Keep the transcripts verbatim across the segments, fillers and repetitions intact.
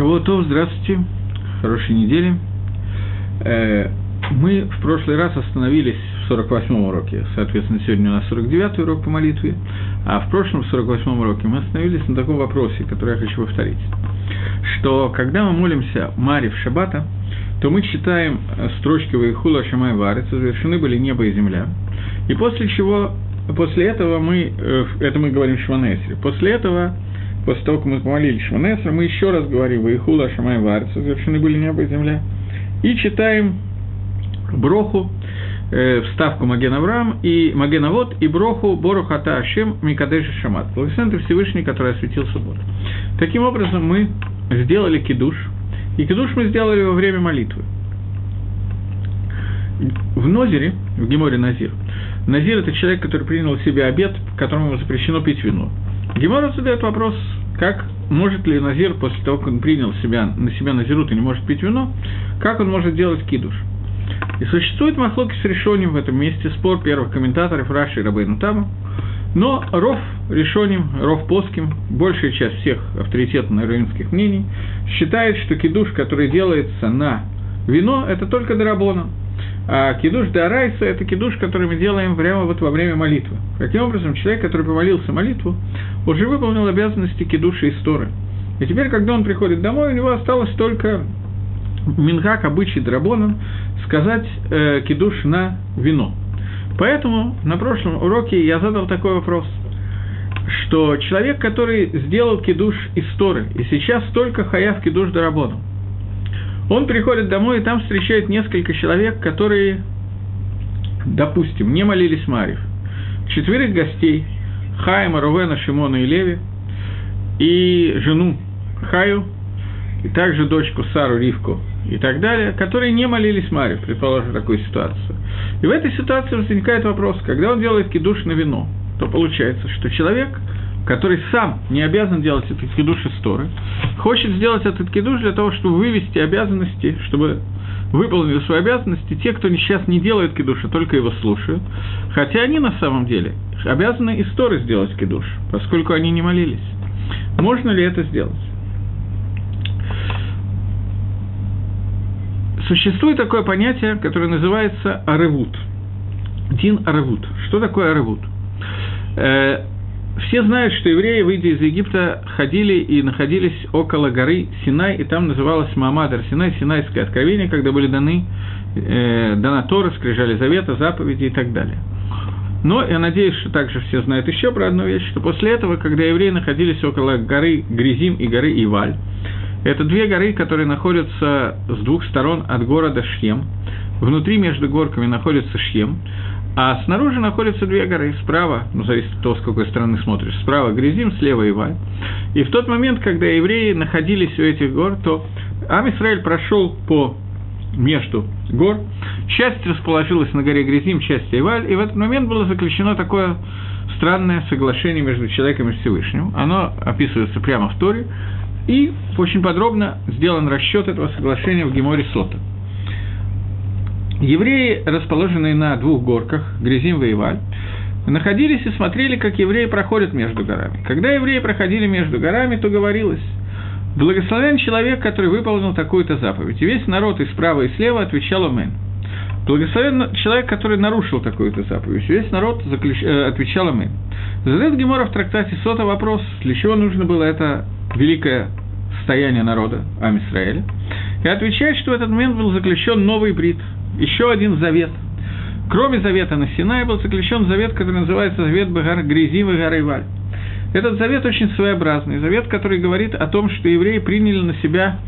Шавуатов, здравствуйте, хорошей недели. Мы в прошлый раз остановились в сорок восьмом уроке, соответственно, сегодня у нас сорок девятый урок по молитве, а в прошлом, в сорок восьмом уроке, мы остановились на таком вопросе, который я хочу повторить, что когда мы молимся Маарив Шаббата, то мы читаем строчки Ваихула Шамай Варет, «Совершены были небо и земля», и после чего, после этого мы, это мы говорим в Шванесре, после этого... После того, как мы помолились Шмоне Эсре, мы еще раз говорим «Ваихула Шамай Варет», «Совершены были небо и земля», и читаем Броху, э, вставку Маген Авраам, и Маген Авот, и Броху, Борухата, Ашем, Микадеша, Шамат. Благословен ты Всевышний, который осветил субботу. Таким образом, мы сделали кедуш, и кедуш мы сделали во время молитвы. В Нозире, в Геморе Назир, Назир – это человек, который принял в себе обет, которому запрещено пить вино. Гемора задает вопрос, как может ли Назир, после того, как он принял себя, на себя Назирут и не может пить вино, как он может делать кидуш. И существует Махлоке с решением в этом месте, спор первых комментаторов Раши и Рабейну Тама, но Ров решением, Ров Поским, большая часть всех авторитетных раввинских мнений, считает, что кидуш, который делается на вино, это только Дарабона. А кедуш Дарайса – это кедуш, который мы делаем прямо вот во время молитвы. Таким образом, человек, который помолился молитву, уже выполнил обязанности кедуши и сторы. И теперь, когда он приходит домой, у него осталось только минхаг, обычай Дарабона, сказать э, кедуш на вино. Поэтому на прошлом уроке я задал такой вопрос, что человек, который сделал кедуш и сторы, и сейчас только хаяв кедуш Дарабона, он приходит домой, и там встречает несколько человек, которые, допустим, не молились Маарив. Четверых гостей, Хайма, Рувена, Шимона и Леви, и жену Хаю, и также дочку Сару, Ривку и так далее, которые не молились Маарив, предположим, такую ситуацию. И в этой ситуации возникает вопрос, когда он делает кидуш на вино, то получается, что человек, который сам не обязан делать этот кидуш из Торы, хочет сделать этот кидуш для того, чтобы вывести обязанности, чтобы выполнили свои обязанности те, кто сейчас не делает кидуш, а только его слушают, хотя они на самом деле обязаны из Торы сделать кидуш, поскольку они не молились. Можно ли это сделать? Существует такое понятие, которое называется аревут. Дин аревут. Что такое аревут? Все знают, что евреи, выйдя из Египта, ходили и находились около горы Синай, и там называлась Маамад ар-Синай, Синайское откровение, когда были даны э, дана Тора, скрижали Завета, заповеди и так далее. Но я надеюсь, что также все знают еще про одну вещь, что после этого, когда евреи находились около горы Гризим и горы Иваль, это две горы, которые находятся с двух сторон от города Шхем, внутри между горками находится Шхем, а снаружи находятся две горы, справа, ну, зависит от того, с какой стороны смотришь, справа Гризим, слева Иваль. И в тот момент, когда евреи находились у этих гор, то Ам Исраэль прошел по между гор, часть расположилась на горе Гризим, часть Иваль, и в этот момент было заключено такое странное соглашение между человеком и Всевышним. Оно описывается прямо в Торе, и очень подробно сделан расчет этого соглашения в Геморе Сота. Евреи, расположенные на двух горках, Гризим и Иваль, находились и смотрели, как евреи проходят между горами. Когда евреи проходили между горами, то говорилось: «Благословен человек, который выполнил такую-то заповедь». И весь народ и справа, и слева отвечал «Амен». «Благословен человек, который нарушил такую-то заповедь». И весь народ заключ... отвечал «Амен». Задает Гемора в трактате Сота вопрос, для чего нужно было это великое состояние народа Ам Исраэля. И отвечает, что в этот момент был заключен новый брит, еще один завет. Кроме завета на Синае был заключен завет, который называется завет Бегар Гризим и Гар Иваль. Этот завет очень своеобразный, завет, который говорит о том, что евреи приняли на себя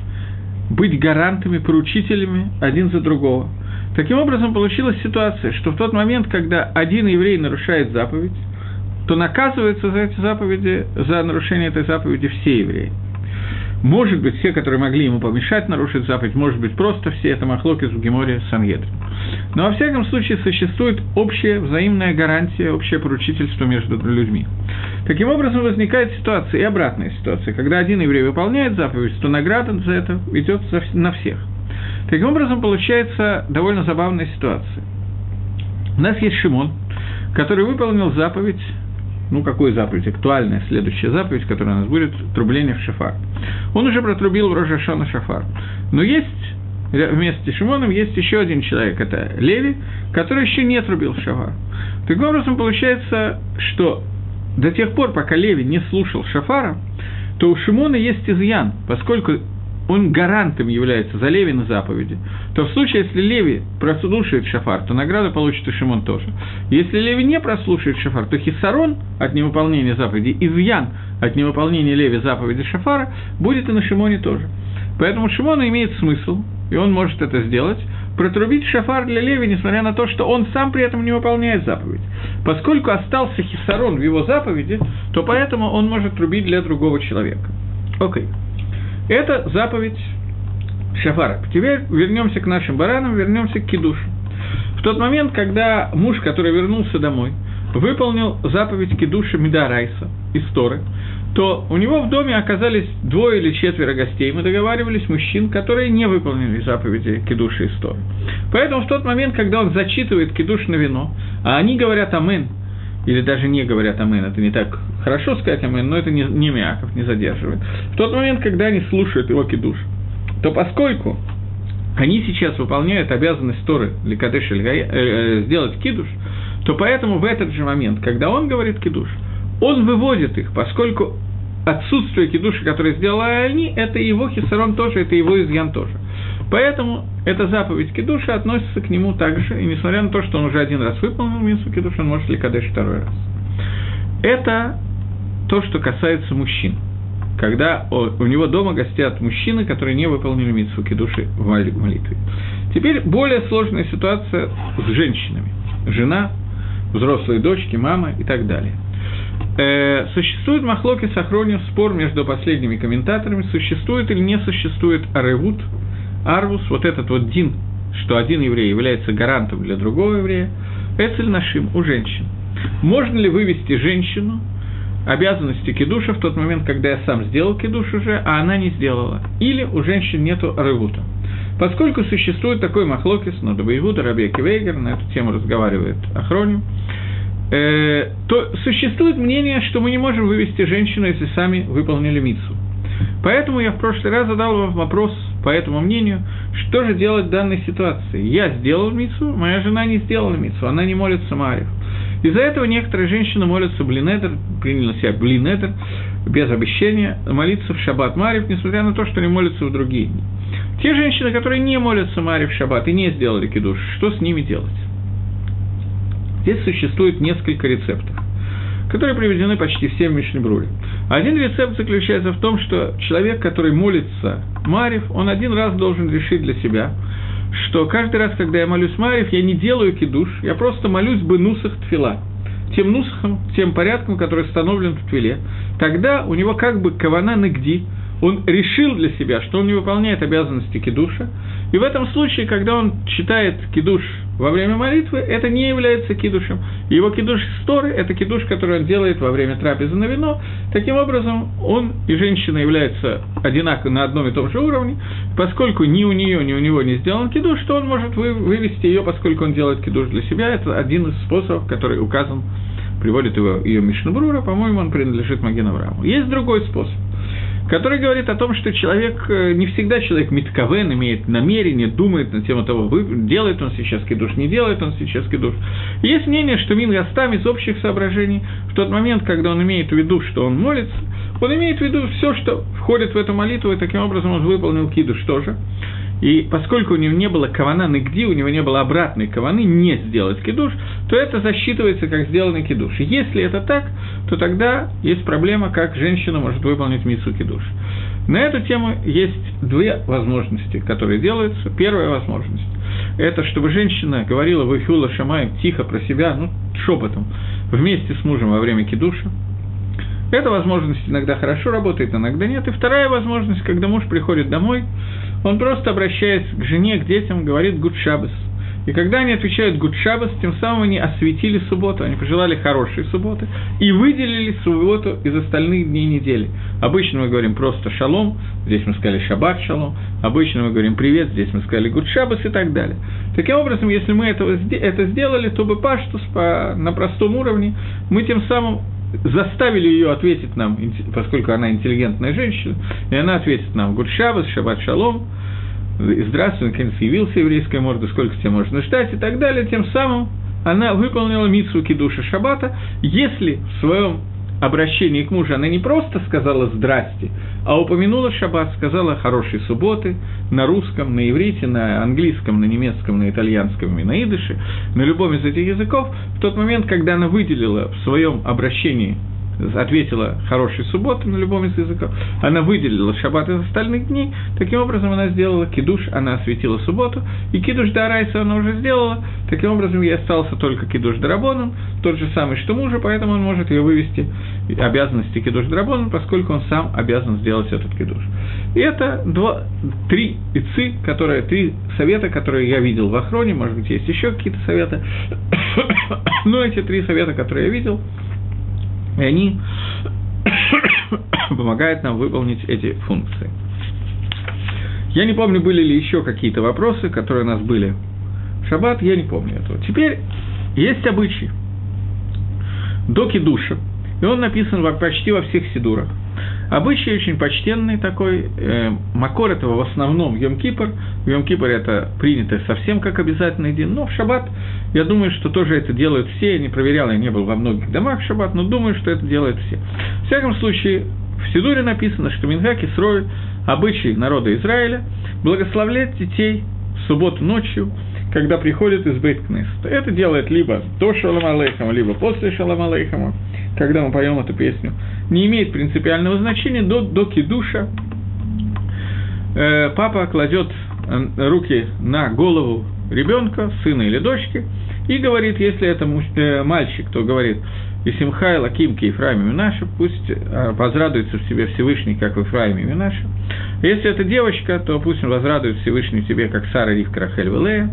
быть гарантами, поручителями один за другого. Таким образом, получилась ситуация, что в тот момент, когда один еврей нарушает заповедь, то наказывается за эти заповеди, за нарушение этой заповеди все евреи. Может быть, все, которые могли ему помешать нарушить заповедь, может быть, просто все, это Махлоке в Геморе Сангедрин. Но, во всяком случае, существует общая взаимная гарантия, общее поручительство между людьми. Таким образом, возникает ситуация и обратная ситуация. Когда один еврей выполняет заповедь, то награда за это идет на всех. Таким образом, получается довольно забавная ситуация. У нас есть Шимон, который выполнил заповедь Ну, какую заповедь? Актуальная следующая заповедь, которая у нас будет, трубление в шафар. Он уже протрубил в Рош ха-Шана шафар. Но есть, вместе с Шимоном, есть еще один человек, это Леви, который еще не трубил шафар. Таким образом, получается, что до тех пор, пока Леви не слушал шафара, то у Шимона есть изъян, поскольку он гарантом является за Леви на заповеди, то в случае, если Леви прослушает шафар, то награду получит и Шимон тоже. Если Леви не прослушает шафар, то хиссарон от невыполнения заповеди, изъян от невыполнения Леви заповеди шафара будет и на Шимоне тоже. Поэтому Шимону имеет смысл, и он может это сделать, протрубить шафар для Леви, несмотря на то, что он сам при этом не выполняет заповедь. Поскольку остался хиссарон в его заповеди, то поэтому он может трубить для другого человека. Окей. Okay. Это заповедь шафара. Теперь вернемся к нашим баранам, вернемся к кедушу. В тот момент, когда муж, который вернулся домой, выполнил заповедь кедуша Дарайса из Торы, то у него в доме оказались двое или четверо гостей, мы договаривались, мужчин, которые не выполнили заповеди кедуша из Торы. Поэтому в тот момент, когда он зачитывает кедуш на вино, а они говорят «Амэн», или даже не говорят «Амэн», это не так хорошо сказать «Амэн», но это не, не Миаков, не задерживает. В тот момент, когда они слушают его кидуш, то поскольку они сейчас выполняют обязанность Торы, Ликадеш Эль-Гая, э, сделать кидуш, то поэтому в этот же момент, когда он говорит кидуш, он выводит их, поскольку отсутствие кидуша, которое сделали они, это его хиссарон тоже, это его изъян тоже. Поэтому эта заповедь кедуша относится к нему также, и несмотря на то, что он уже один раз выполнил мицву кедуша, он может ликадеш второй раз. Это то, что касается мужчин. Когда у него дома гостят мужчины, которые не выполнили мицву кедуши в молитве. Теперь более сложная ситуация с женщинами. Жена, взрослые дочки, мама и так далее. Существует махлоке сахроним, спор между последними комментаторами, существует или не существует аревут, арвус, вот этот вот дин, что один еврей является гарантом для другого еврея, эцель нашим, у женщин. Можно ли вывести женщину обязанности кедуша в тот момент, когда я сам сделал кедуш уже, а она не сделала? Или у женщин нету аревута? Поскольку существует такой махлокис, но Дабейвуда, Рабейки Вейгер, на эту тему разговаривает Ахроним, э, то существует мнение, что мы не можем вывести женщину, если сами выполнили мицву. Поэтому я в прошлый раз задал вам вопрос, по этому мнению, что же делать в данной ситуации. Я сделал мицву, моя жена не сделала мицву, она не молится Маарив. Из-за этого некоторые женщины молятся блинетер, приняли на себя блинетер, без обещания, молиться в шаббат Маарив, несмотря на то, что они молятся в другие дни. Те женщины, которые не молятся Маарив в шаббат и не сделали кидуш, что с ними делать? Здесь существует несколько рецептов, которые приведены почти все в Мишли-Бруре. Один рецепт заключается в том, что человек, который молится Маарив, он один раз должен решить для себя, что каждый раз, когда я молюсь Маарив, я не делаю кидуш, я просто молюсь бы нусах тфила, тем нусахом, тем порядком, который установлен в твиле. Тогда у него как бы кавана нигди, он решил для себя, что он не выполняет обязанности кидуша, и в этом случае, когда он читает кидуш во время молитвы, это не является кидушем. Его кидуш из Торы – это кидуш, который он делает во время трапезы на вино. Таким образом, он и женщина являются одинаково на одном и том же уровне. Поскольку ни у нее, ни у него не сделан кидуш, то он может вывести ее, поскольку он делает кидуш для себя. Это один из способов, который указан, приводит его, ее Мишна Брура. По-моему, он принадлежит Маген Аврааму. Есть другой способ, который говорит о том, что человек, не всегда человек митковен, имеет намерение, думает на тему того, делает он сейчас кидуш, не делает он сейчас кидуш. Есть мнение, что мин гастам из общих соображений, в тот момент, когда он имеет в виду, что он молится, он имеет в виду все, что входит в эту молитву, и таким образом он выполнил кидуш тоже. И поскольку у него не было кавана нигди, у него не было обратной каваны не сделать кидуш, то это засчитывается как сделанный кидуш. Если это так, то тогда есть проблема, как женщина может выполнить мицву кидуш. На эту тему есть две возможности, которые делаются. Первая возможность – это чтобы женщина говорила «Ваихула Шамай» тихо про себя, ну, шепотом, вместе с мужем во время кидуша. Эта возможность иногда хорошо работает, иногда нет. И вторая возможность, когда муж приходит домой, он просто обращается к жене, к детям, говорит «Гуд шаббес». И когда они отвечают «Гуд шаббес», тем самым они осветили субботу, они пожелали хорошей субботы и выделили субботу из остальных дней недели. Обычно мы говорим просто «Шалом», здесь мы сказали «Шаббат шалом», обычно мы говорим «Привет», здесь мы сказали «Гуд шаббес» и так далее. Таким образом, если мы это, это сделали, то бы паштус по, на простом уровне, мы тем самым заставили ее ответить нам, поскольку она интеллигентная женщина, и она ответит нам: «Гуд шаббес, шаббат шалом, здравствуй, наконец явился еврейская морда, сколько тебе можно ждать», и так далее. Тем самым она выполнила мицву кедуша шаббата. Если в своем обращении к мужу она не просто сказала «здрасте», а упомянула шаббат, сказала «хорошей субботы» на русском, на иврите, на английском, на немецком, на итальянском и на идыше, на любом из этих языков, в тот момент, когда она выделила в своем обращении, ответила «хорошей субботы» на любом из языков, она выделила шаббат из остальных дней, таким образом она сделала кидуш, она осветила субботу, и кидуш дарайса она уже сделала, таким образом ей остался только кидуш дарабона, тот же самый, что мужа, поэтому он может ее вывести обязанности кидуш дарабона, поскольку он сам обязан сделать этот кидуш. И это два, три ицы, которые, три совета, которые я видел в Ахроне, может быть, есть еще какие-то советы, но эти три совета, которые я видел, и они помогают нам выполнить эти функции. Я не помню, были ли еще какие-то вопросы, которые у нас были в шаббат, я не помню этого. Теперь есть обычай до кедуша, и он написан почти во всех сидурах. Обычай очень почтенный такой, э, макор этого в основном Йом-Кипр. В Йом-Кипр это принято совсем как обязательный день, но в шаббат, я думаю, что тоже это делают все. Я не проверял, я не был во многих домах в шаббат, но думаю, что это делают все. В всяком случае, в Сидуре написано, что Минхак Исрой, обычай народа Израиля, благословлять детей в субботу ночью, когда приходят из Бейт-Кнесета. Это делает либо до Шалом алейхема, либо после Шалом алейхема, когда мы поем эту песню. Не имеет принципиального значения. До, до кедуша э, папа кладет руки на голову ребенка, сына или дочки, и говорит, если это муж, э, мальчик, то говорит: «Исимхай лаким ки Ифраим Минаша», пусть э, возрадуется в себе Всевышний, как в Ифраиме Минаша. Если это девочка, то пусть он возрадует Всевышний в себе, как Сара, Ривка, Рахель, Вилея.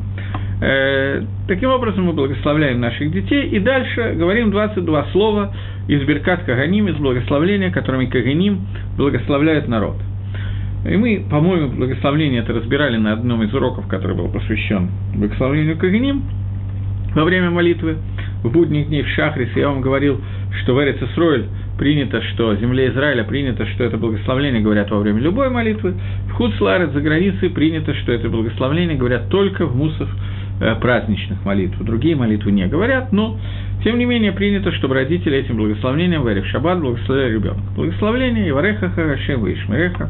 Э, таким образом мы благословляем наших детей, и дальше говорим двадцать два слова из Беркат Каганим, из благословления, которыми Каганим благословляет народ. И мы, по-моему, благословление это разбирали на одном из уроков, который был посвящен благословлению Каганим во время молитвы в будних дней в Шахрис. Я вам говорил, что в Эрец Исроэль принято, что земле Израиля принято, что это благословление говорят во время любой молитвы. В Хуцларец за границей принято, что это благословление говорят только в мусов праздничных молитв. Другие молитвы не говорят, но тем не менее принято, чтобы родители этим благословением варив шаббат благословляли ребенка. Благословление Ивареха Хашем Вишмереха.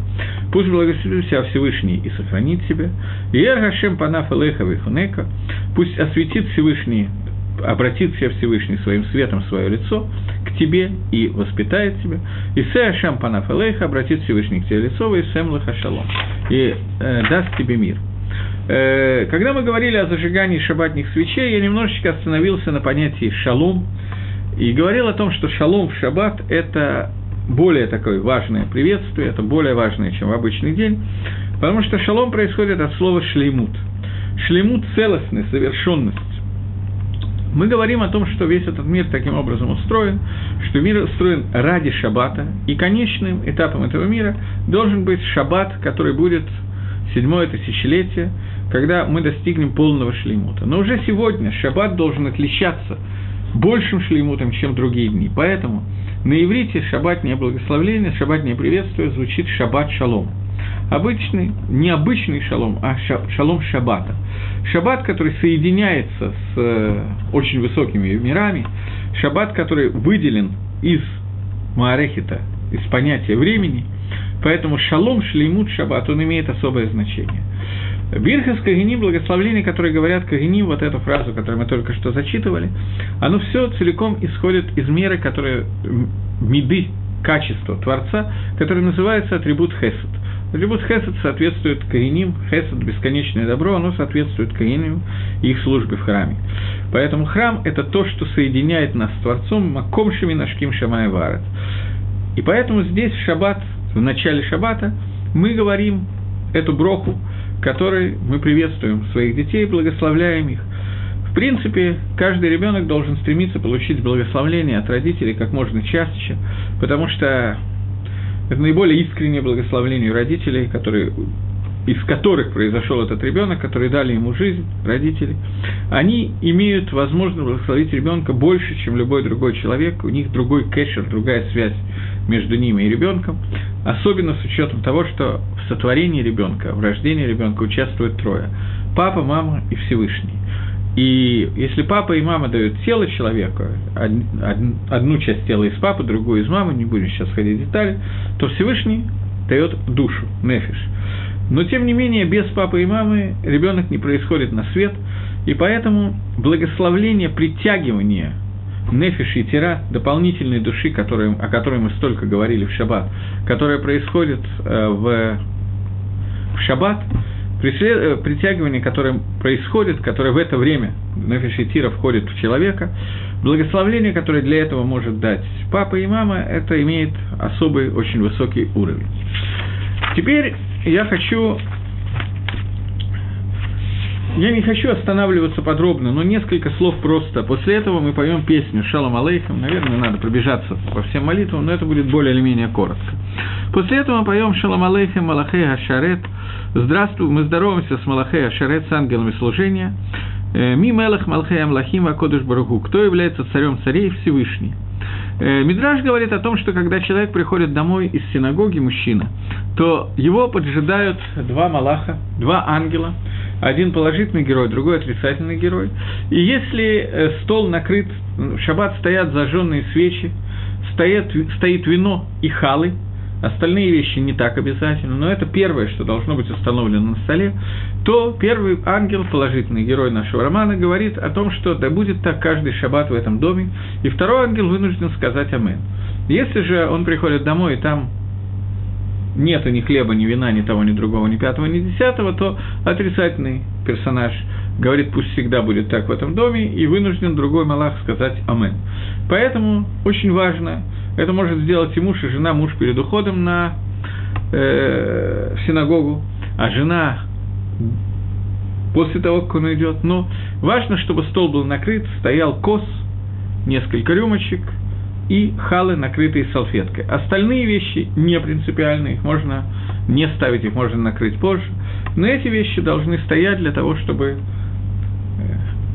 Пусть благословит себя Всевышний и сохранит себя. Иер Хашем Панаф Элеха Вихунека. Пусть осветит Всевышний, обратит себя Всевышний своим светом свое лицо к тебе и воспитает тебя. Исе Ашем Панаф Элеха, обратит Всевышний к тебе лицо, и Сэм Леха Шалом, и э, даст тебе мир. Э, когда мы говорили о зажигании шаббатных свечей, я немножечко остановился на понятии «шалом» и говорил о том, что «шалом» в шаббат – это более такое важное приветствие, это более важное, чем в обычный день, потому что «шалом» происходит от слова «шлеймут». «Шлеймут» – целостность, завершенность. Мы говорим о том, что весь этот мир таким образом устроен, что мир устроен ради шаббата, и конечным этапом этого мира должен быть шаббат, который будет седьмое тысячелетие, когда мы достигнем полного шлеймута. Но уже сегодня шаббат должен отличаться большим шлеймутом, чем другие дни. Поэтому на иврите шаббатнее благословление, шаббатнее приветствие звучит «шаббат шалом». Обычный, не обычный шалом, а шалом шаббата. Шаббат, который соединяется с очень высокими мирами, шаббат, который выделен из маарехита, из понятия времени, поэтому шалом, шлеймут, шаббат, он имеет особое значение. Бирхас Кагиним, благословления, которые говорят Кагиним, вот эту фразу, которую мы только что зачитывали, оно все целиком исходит из меры, которые меды, качества Творца, который называется атрибут хесед. Атрибут хесед соответствует Каиним, хесед – бесконечное добро, оно соответствует Каиним и их службе в храме. Поэтому храм – это то, что соединяет нас с Творцом, маком шеми нашким шамай варет. И поэтому здесь в шаббат, в начале шаббата, мы говорим эту броху, которой мы приветствуем своих детей, благословляем их. В принципе, каждый ребенок должен стремиться получить благословение от родителей как можно чаще, потому что это наиболее искреннее благословение родителей, которые из которых произошел этот ребенок, которые дали ему жизнь, родители, они имеют возможность благословить ребенка больше, чем любой другой человек, у них другой кэшер, другая связь между ними и ребенком, особенно с учетом того, что в сотворении ребенка, в рождении ребенка участвуют трое: папа, мама и Всевышний. И если папа и мама дают тело человеку, одну часть тела из папы, другую из мамы, не будем сейчас ходить в детали, то Всевышний дает душу, нефиш. Но, тем не менее, без папы и мамы ребенок не происходит на свет, и поэтому благословление, притягивание нефиш и тира, дополнительной души, которой, о которой мы столько говорили в шаббат, которая происходит в, в шаббат, притягивание, которое происходит, которое в это время нефиш и тира входит в человека, благословление, которое для этого может дать папа и мама, это имеет особый, очень высокий уровень. Теперь я хочу, я не хочу останавливаться подробно, но несколько слов просто. После этого мы поем песню «Шалом алейхем». Наверное, надо пробежаться по всем молитвам, но это будет более или менее коротко. После этого мы поем «Шалом алейхем, Малахей ха-Шарет». Здравствуй, мы здороваемся с Малахей ха-Шарет, с ангелами служения. «Ми мелах Малахей амлахим вакодыш Броху». Кто является царем царей? Всевышний. Мидраш говорит о том, что когда человек приходит домой из синагоги, мужчина, то его поджидают два малаха, два ангела, один положительный герой, другой отрицательный герой. И если стол накрыт, в шаббат стоят зажженные свечи, стоит, стоит вино и халы, остальные вещи не так обязательно, но это первое, что должно быть установлено на столе, то первый ангел, положительный герой нашего романа, говорит о том, что да будет так каждый шаббат в этом доме, и второй ангел вынужден сказать «Амен». Если же он приходит домой, и там нет ни хлеба, ни вина, ни того, ни другого, ни пятого, ни десятого, то отрицательный персонаж говорит «Пусть всегда будет так в этом доме», и вынужден другой малах сказать «Амен». Поэтому очень важно... Это может сделать и муж, и жена. Муж перед уходом на э, в синагогу, а жена после того, как он уйдет. Но важно, чтобы стол был накрыт, стоял кос, несколько рюмочек и халы, накрытые салфеткой. Остальные вещи не принципиальны, их можно не ставить, их можно накрыть позже. Но эти вещи должны стоять для того, чтобы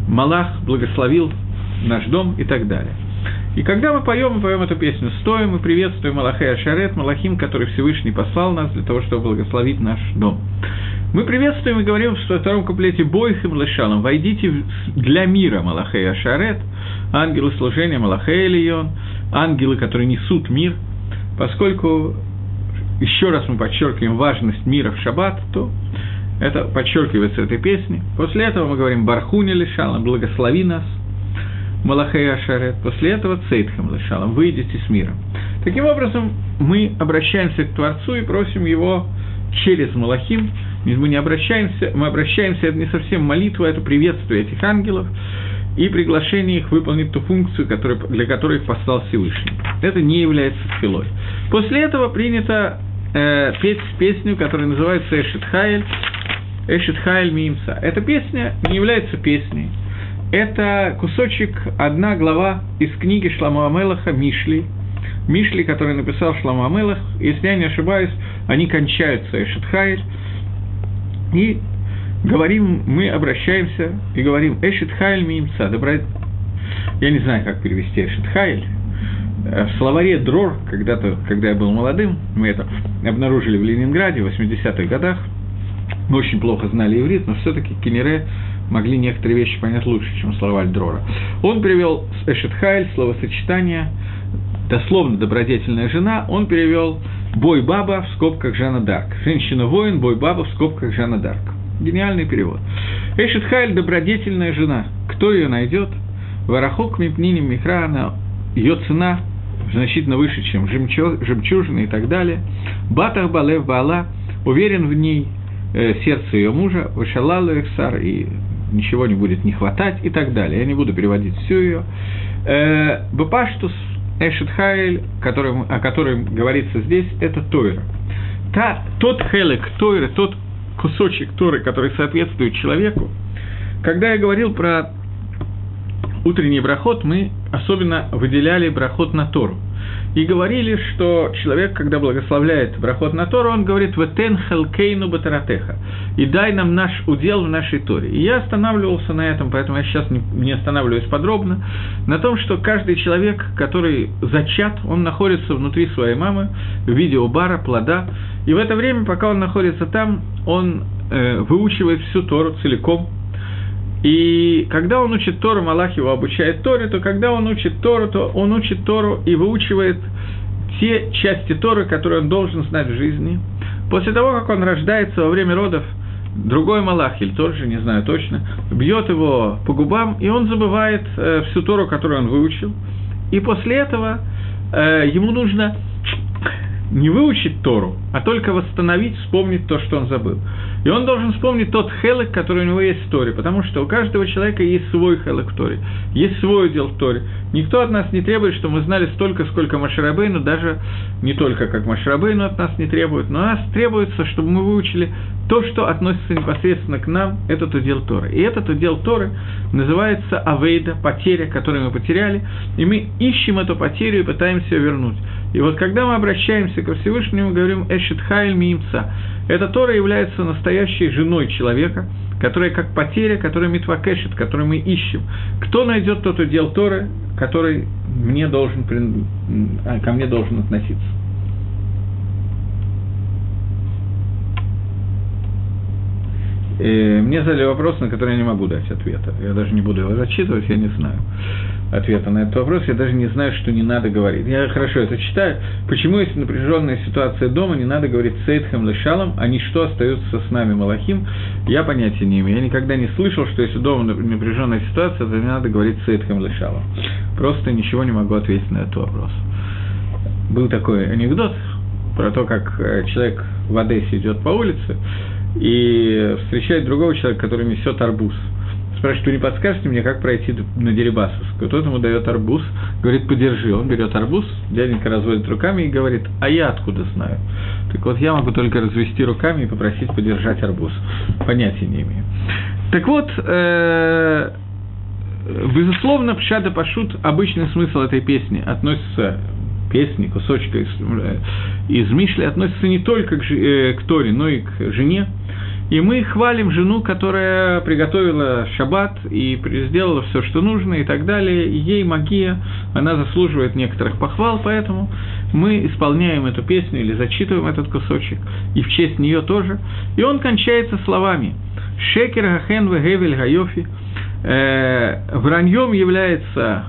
малах благословил наш дом и так далее. И когда мы поем, мы поем эту песню стоя, мы приветствуем Малахей ха-Шарет, Малахим, который Всевышний послал нас для того, чтобы благословить наш дом. Мы приветствуем и говорим во втором куплете «Бойхем лешалом», «Войдите для мира, Малахей ха-Шарет», «Ангелы служения, Малахей лион», «Ангелы, которые несут мир», поскольку, еще раз мы подчеркиваем важность мира в шаббат, то это подчеркивается этой песней. После этого мы говорим «Бархуни лешалом», «Благослови нас», Малахей ха-Шарет, после этого Цейтхем лешалом, выйдите с миром. Таким образом, мы обращаемся к Творцу и просим Его через Малахим. Мы не обращаемся, мы обращаемся, это не совсем молитва, это приветствие этих ангелов и приглашение их выполнить ту функцию, который, для которой их послал Всевышний. Это не является тфилой. После этого принято э, петь песню, которая называется «Эшет Хайль», «Эшет Хайль Мимса». Эта песня не является песней. Это кусочек, одна глава из книги Шломо а-Мелеха «Мишли». «Мишли», который написал Шломо а-Мелех, если я не ошибаюсь, они кончаются «Эшет Хайль». И говорим, мы обращаемся и говорим «Эшет Хайль мимца». Добро... Я не знаю, как перевести «Эшет Хайль». В словаре «Дрор», когда-то, когда я был молодым, мы это обнаружили в Ленинграде в восьмидесятых годах, мы очень плохо знали иврит, но все-таки кенере... могли некоторые вещи понять лучше, чем слова Дрора. Он привел «Эшет Хайль», словосочетание, дословно «добродетельная жена», он перевел «бой-баба» в скобках «Жанна Дарк». «Женщина-воин», «бой-баба» в скобках «Жанна Дарк». Гениальный перевод. «Эшет Хайль» – «добродетельная жена». Кто ее найдет? «Варахок мипниним михрана», ее цена значительно выше, чем жемчужина и так далее. «Батах балев баала», уверен в ней, сердце ее мужа, «Вашалалу эксар», и ничего не будет не хватать, и так далее. Я не буду переводить всю ее. «Бепаштус Эшет Хайль», о котором говорится здесь, это Тойра. Та, тот хелек Тойры, тот кусочек Торы, который соответствует человеку. Когда я говорил про утренний брахот, мы особенно выделяли брахот на Тору. и говорили, что человек, когда благословляет брахот на Тору, он говорит «Вэтен хэлкейну батаратеха» и «Дай нам наш удел в нашей Торе». И я останавливался на этом, поэтому я сейчас не останавливаюсь подробно, на том, что каждый человек, который зачат, он находится внутри своей мамы, в виде убара, плода, и в это время, пока он находится там, он э, выучивает всю Тору целиком. И когда он учит Тору, Малахи его обучает Торе, то когда он учит Тору, то он учит Тору и выучивает те части Торы, которые он должен знать в жизни. После того, как он рождается во время родов, другой Малах, или тот же, не знаю точно, бьет его по губам, и он забывает э, всю Тору, которую он выучил. И после этого э, ему нужно не выучить Тору, а только восстановить, вспомнить то, что он забыл. И он должен вспомнить тот хелек, который у него есть в Торе, потому что у каждого человека есть свой хелек в Торе, есть свой удел в Торе. Никто от нас не требует, чтобы мы знали столько, сколько Моше Рабейну, даже не только как Моше Рабейну от нас не требует, но от нас требуется, чтобы мы выучили то, что относится непосредственно к нам, этот удел Торы. И этот удел Торы называется авейда, потеря, которую мы потеряли, и мы ищем эту потерю и пытаемся ее вернуть. И вот когда мы обращаемся ко Всевышнему, говорим «Эшет Хайль миимца». Эта Тора является настоящей женой человека, которая как потеря, которую митвакешет, которую мы ищем. Кто найдет тот удел Торы, который мне должен, ко мне должен относиться? И мне задали вопрос, на который я не могу дать ответа. Я даже не буду его зачитывать, я не знаю ответа на этот вопрос. Я даже не знаю, что не надо говорить. Я хорошо это читаю. Почему, если напряженная ситуация дома, не надо говорить «Сейдхэм лешалом», а ничто остается с нами, Малахим? Я понятия не имею. Я никогда не слышал, что если дома напряженная ситуация, то не надо говорить «Сейдхэм лешалом». Просто ничего не могу ответить на этот вопрос. Был такой анекдот про то, как человек в Одессе идет по улице, и встречает другого человека, который несет арбуз. Спрашивает, вы не подскажете мне, как пройти на Дерибасовскую? Тот ему дает арбуз, говорит, подержи. Он берет арбуз, дяденька разводит руками и говорит, а я откуда знаю? Так вот, я могу только развести руками и попросить подержать арбуз. Понятия не имею. Так вот, безусловно, пшат и пашут, обычный смысл этой песни относится... Песни, кусочка из, из Мишли относятся не только к, э, к Торе, но и к жене. И мы хвалим жену, которая приготовила шаббат и сделала все, что нужно и так далее. И ей магия, она заслуживает некоторых похвал, поэтому мы исполняем эту песню или зачитываем этот кусочек, и в честь нее тоже. И он кончается словами «Шекер хахен вегевель гайофи». Э, враньем является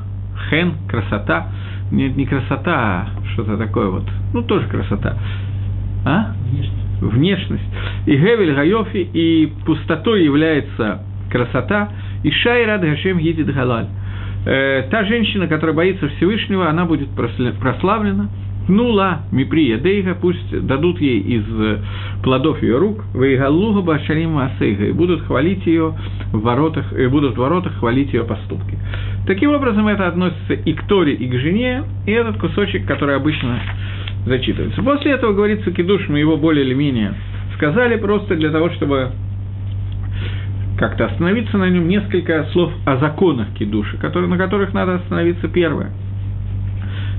хен, красота. Нет, не красота, а что-то такое вот. Ну, тоже красота. А? Внешность. Внешность. И Гевель Гайофи, и пустотой является красота. И Шайрад Гашем Гидит Галаль. Э, та женщина, которая боится Всевышнего, она будет прославлена. Тнула Миприя Дейга, пусть дадут ей из плодов ее рук. Вейгалуга Башарима Асейга. И будут хвалить ее в воротах, и будут в воротах хвалить ее поступки. Таким образом, это относится и к Торе, и к жене, и этот кусочек, который обычно зачитывается. После этого, говорится, кедуш, мы его более или менее сказали, просто для того, чтобы как-то остановиться на нем. Несколько слов о законах кедуши, которые, на которых надо остановиться. Первое.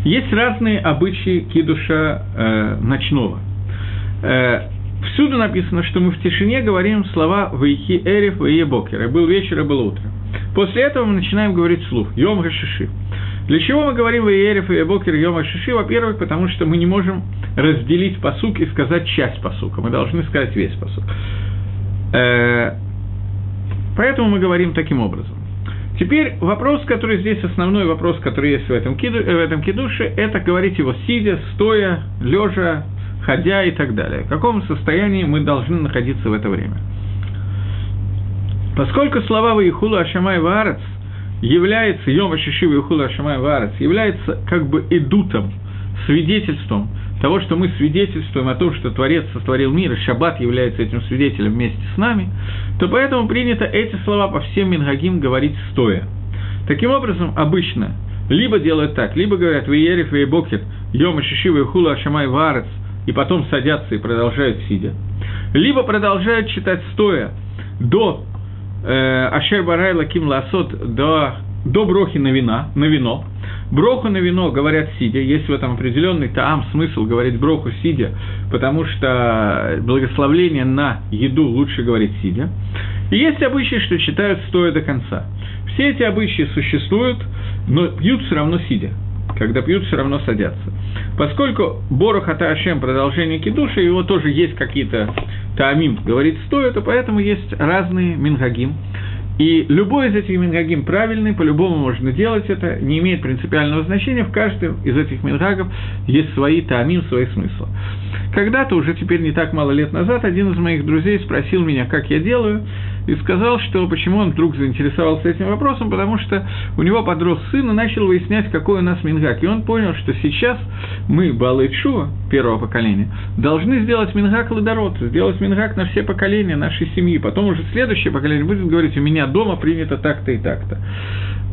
Есть разные обычаи кедуша э, ночного. Э, всюду написано, что мы в тишине говорим слова «Вейхи эрев, вейе бокер», «Был вечер, и было утро». После этого мы начинаем говорить вслух «Йом ха-шиши». Для чего мы говорим «Вейерев и Бокер Йом ха-шиши»? Во-первых, потому что мы не можем разделить пасук и сказать часть пасука. Мы должны сказать весь пасук. Поэтому мы говорим таким образом. Теперь вопрос, который здесь, основной вопрос, который есть в этом кидуше, это говорить его сидя, стоя, лежа, ходя и так далее. В каком состоянии мы должны находиться в это время? Поскольку слова «Ваихулу ха-шамаим ве-ха-арец» является, «Йом ха-шиши ваихулу ха-шамаим ве-ха-арец» является как бы эдутом, свидетельством того, что мы свидетельствуем о том, что Творец сотворил мир, и Шаббат является этим свидетелем вместе с нами, то поэтому принято эти слова по всем минхагим говорить стоя. Таким образом, обычно либо делают так, либо говорят «Вейерев вейбокер», «Йом ха-шиши ваихулу ха-шамаим ве-ха-арец», и потом садятся и продолжают сидя. Либо продолжают читать стоя до «Ашер барай лаким ласот», до до брохи на вина, на вино. Броху на вино говорят сидя, есть в этом определенный таам, смысл говорить броху сидя, потому что благословление на еду лучше говорить сидя. И есть обычаи, что читают стоя до конца. Все эти обычаи существуют, но пьют все равно сидя. Когда пьют, все равно садятся. Поскольку Борухата Ашем, продолжение Кедуши, его тоже есть какие-то таамим, говорит стоя, то поэтому есть разные минхагим. И любой из этих минхагим правильный, по-любому можно делать это, не имеет принципиального значения, в каждом из этих минхагов есть свои таамим, свои смыслы. Когда-то, уже теперь не так мало лет назад, один из моих друзей спросил меня, как я делаю, и сказал, что почему он вдруг заинтересовался этим вопросом, потому что у него подрос сын и начал выяснять, какой у нас минхаг. И он понял, что сейчас мы, Баалей Тшува, первого поколения, должны сделать минхаг ладород, сделать минхаг на все поколения нашей семьи. Потом уже следующее поколение будет говорить, у меня дома принято так-то и так-то.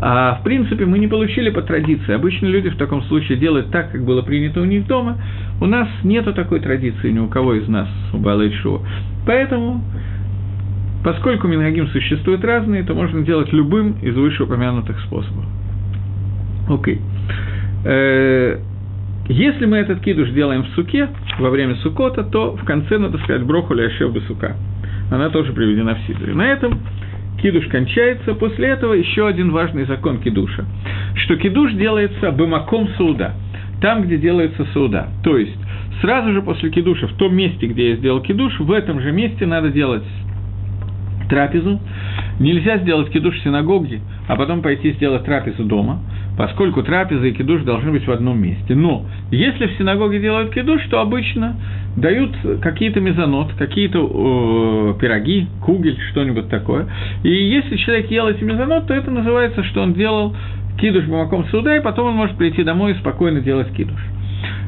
А в принципе, мы не получили по традиции. Обычно люди в таком случае делают так, как было принято у них дома. У нас нету такой традиции ни у кого из нас, у Баалей Тшува. Поэтому... Поскольку минхагим существуют разные, то можно делать любым из вышеупомянутых способов. Окей. Okay. Если мы этот кидуш делаем в суке, во время сукота, то в конце надо сказать броху ляшев бесука. Она тоже приведена в сидуре. На этом кидуш кончается. После этого еще один важный закон кидуша, что кидуш делается бамаком сауда, там, где делается сауда. То есть сразу же после кидуша, в том месте, где я сделал кидуш, в этом же месте надо делать трапезу. Нельзя сделать кидуш в синагоге, а потом пойти сделать трапезу дома, поскольку трапеза и кидуш должны быть в одном месте. Но если в синагоге делают кидуш, то обычно дают какие-то мезонот, какие-то э, пироги, кугель, что-нибудь такое. И если человек ел эти мезонот, то это называется, что он делал кидуш бамаком сауда, и потом он может прийти домой и спокойно делать кидуш.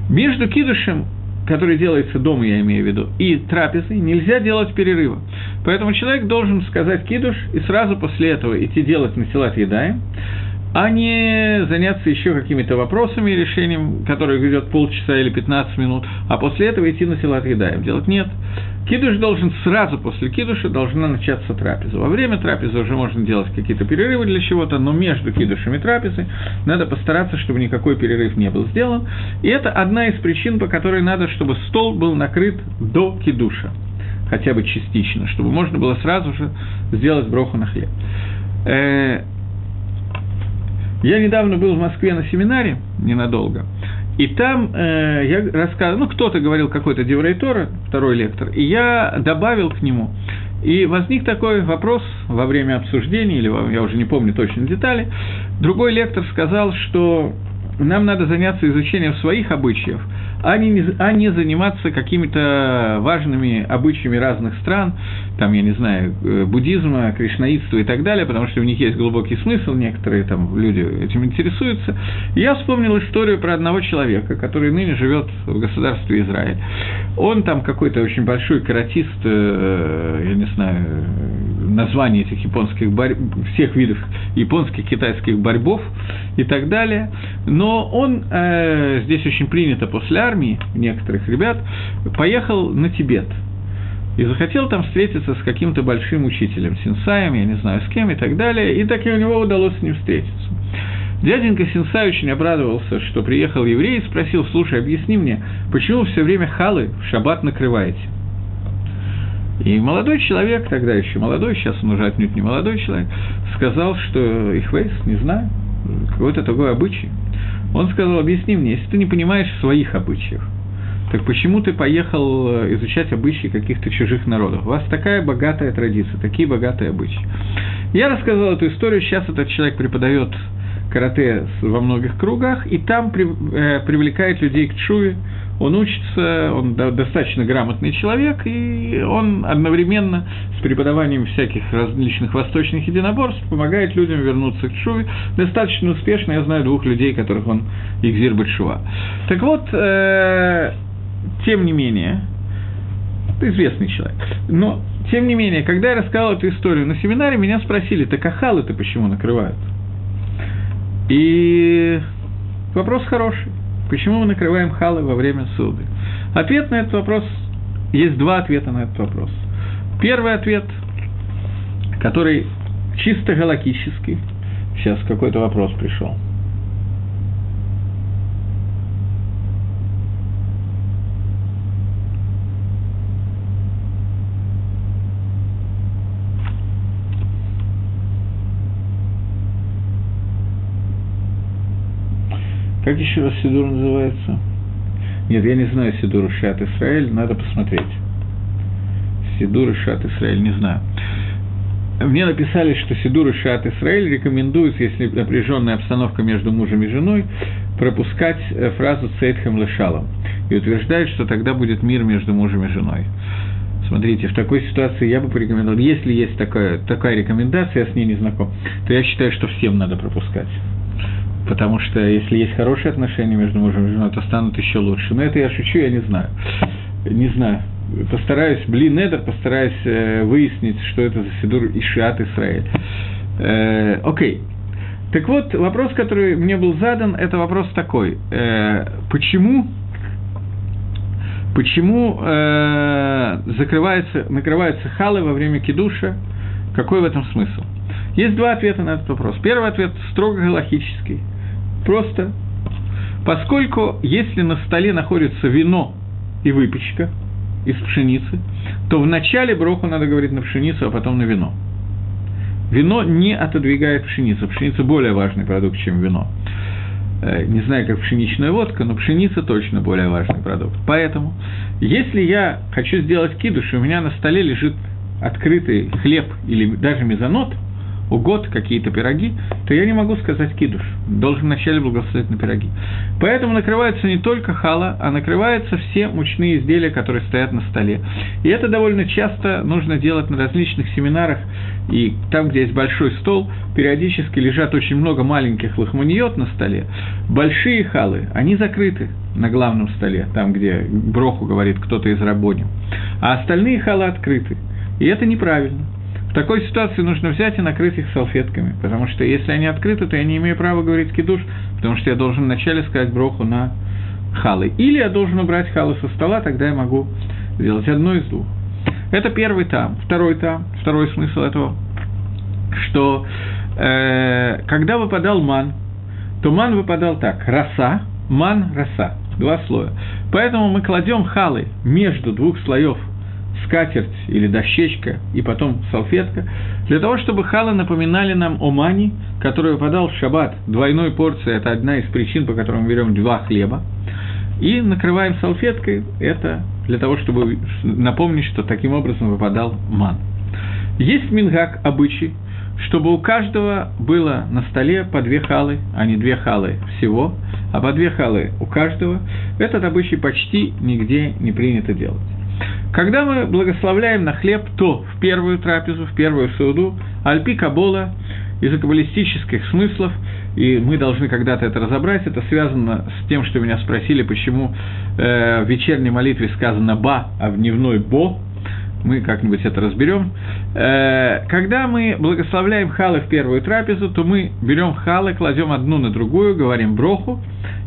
Между кидушем, который делается дома, я имею в виду, и трапезой, нельзя делать перерыва. Поэтому человек должен сказать кидуш и сразу после этого идти делать насилат едаем, а не заняться еще какими-то вопросами и решением, которое ведет полчаса или пятнадцать минут, а после этого идти насилат едаем. Делать нет. Кидуш должен сразу после кидуша должна начаться трапеза. Во время трапезы уже можно делать какие-то перерывы для чего-то, но между кидушами и трапезой надо постараться, чтобы никакой перерыв не был сделан. И это одна из причин, по которой надо, чтобы стол был накрыт до кидуша, хотя бы частично, чтобы можно было сразу же сделать броху на хлеб. Я недавно был в Москве на семинаре, ненадолго, и там э, я рассказывал, ну, кто-то говорил какой-то Деврей Тора, второй лектор, и я добавил к нему, и возник такой вопрос во время обсуждения, или я уже не помню точно детали, другой лектор сказал, что нам надо заняться изучением своих обычаев, а не, а не заниматься какими-то важными обычаями разных стран, там, я не знаю, буддизма, кришнаитства и так далее, потому что у них есть глубокий смысл, некоторые там люди этим интересуются. Я вспомнил историю про одного человека, который ныне живет в государстве Израиль. Он там какой-то очень большой каратист, я не знаю, название этих японских борь... всех видов японских, китайских борьбов и так далее. Но он, э, здесь очень принято после армии, некоторых ребят, поехал на Тибет. И захотел там встретиться с каким-то большим учителем, сенсаем, я не знаю с кем и так далее. И так и у него удалось с ним встретиться. Дяденька сенсай очень обрадовался, что приехал еврей, и спросил: «Слушай, объясни мне, почему все время халы в шаббат накрываете?» И молодой человек, тогда еще молодой, сейчас он уже отнюдь не молодой человек, сказал, что «Ихвейс, не знаю, какой-то такой обычай». Он сказал: «Объясни мне, если ты не понимаешь своих обычаев, так почему ты поехал изучать обычаи каких-то чужих народов? У вас такая богатая традиция, такие богатые обычаи». Я рассказал эту историю, сейчас этот человек преподает карате во многих кругах, и там при, э, привлекает людей к тшуве. Он учится, он достаточно грамотный человек, и он одновременно с преподаванием всяких различных восточных единоборств помогает людям вернуться к тшуве. Достаточно успешно, я знаю двух людей, которых он ихзир бетшува. Так вот, э, тем не менее, это известный человек, но тем не менее, когда я рассказал эту историю на семинаре, меня спросили: «Так а халы-то почему накрывают?» И вопрос хороший. Почему мы накрываем халы во время суды? Ответ на этот вопрос... Есть два ответа на этот вопрос. Первый ответ, который чисто галактический, Сейчас какой-то вопрос пришел. Как еще раз Сидур называется? Нет, я не знаю Сидур Эшет Исраэль, надо посмотреть. Сидур Эшет Исраэль, не знаю. Мне написали, что Сидур Эшет Исраэль рекомендует, если напряженная обстановка между мужем и женой, пропускать фразу «Цейтхем лешалом» и утверждают, что тогда будет мир между мужем и женой. Смотрите, в такой ситуации я бы порекомендовал, если есть такая, такая рекомендация, я с ней не знаком, то я считаю, что всем надо пропускать. Потому что если есть хорошие отношения между мужем и женой, то станут еще лучше. Но это я шучу, я не знаю. Не знаю. Постараюсь, Блинетер, постараюсь э, выяснить, что это за Сидур Эшет Исраэль. Э, окей. Так вот, вопрос, который мне был задан, это вопрос такой. Э, почему почему э, закрывается, накрываются халы во время кедуша? Какой в этом смысл? Есть два ответа на этот вопрос. Первый ответ строго галахический. Просто, поскольку если на столе находится вино и выпечка из пшеницы, то вначале броху надо говорить на пшеницу, а потом на вино. Вино не отодвигает пшеницу. Пшеница более важный продукт, чем вино. Не знаю, как пшеничная водка, но пшеница точно более важный продукт. Поэтому, если я хочу сделать кидуш, и у меня на столе лежит открытый хлеб или даже мезонот, угод, какие-то пироги, то я не могу сказать кидуш. Должен вначале благословить на пироги. Поэтому накрывается не только хала, а накрываются все мучные изделия, которые стоят на столе. И это довольно часто нужно делать на различных семинарах. И там, где есть большой стол, периодически лежат очень много маленьких лахманиот на столе. Большие халы, они закрыты на главном столе, там, где броху говорит кто-то из рабоним. А остальные халы открыты. И это неправильно. В такой ситуации нужно взять и накрыть их салфетками, потому что если они открыты, то я не имею права говорить кидуш, потому что я должен вначале сказать броху на халы. Или я должен убрать халы со стола, тогда я могу сделать одно из двух. Это первый там. Второй там. Второй смысл этого, что э, когда выпадал ман, то ман выпадал так. Роса, ман, роса. Два слоя. Поэтому мы кладем халы между двух слоев. Скатерть или дощечка, и потом салфетка, для того, чтобы халы напоминали нам о мане, который выпадал в шаббат. Двойной порции – это одна из причин, по которой мы берем два хлеба, и накрываем салфеткой, это для того, чтобы напомнить, что таким образом выпадал ман. Есть мингак, обычай, чтобы у каждого было на столе по две халы, а не две халы всего, а по две халы у каждого. Этот обычай почти нигде не принято делать. Когда мы благословляем на хлеб, то в первую трапезу, в первую сауду, альпи кабола, из-за каббалистических смыслов, и мы должны когда-то это разобрать, это связано с тем, что меня спросили, почему э, в вечерней молитве сказано «ба», а в дневной «бо», мы как-нибудь это разберем. Э, когда мы благословляем халы в первую трапезу, то мы берем халы, кладем одну на другую, говорим броху,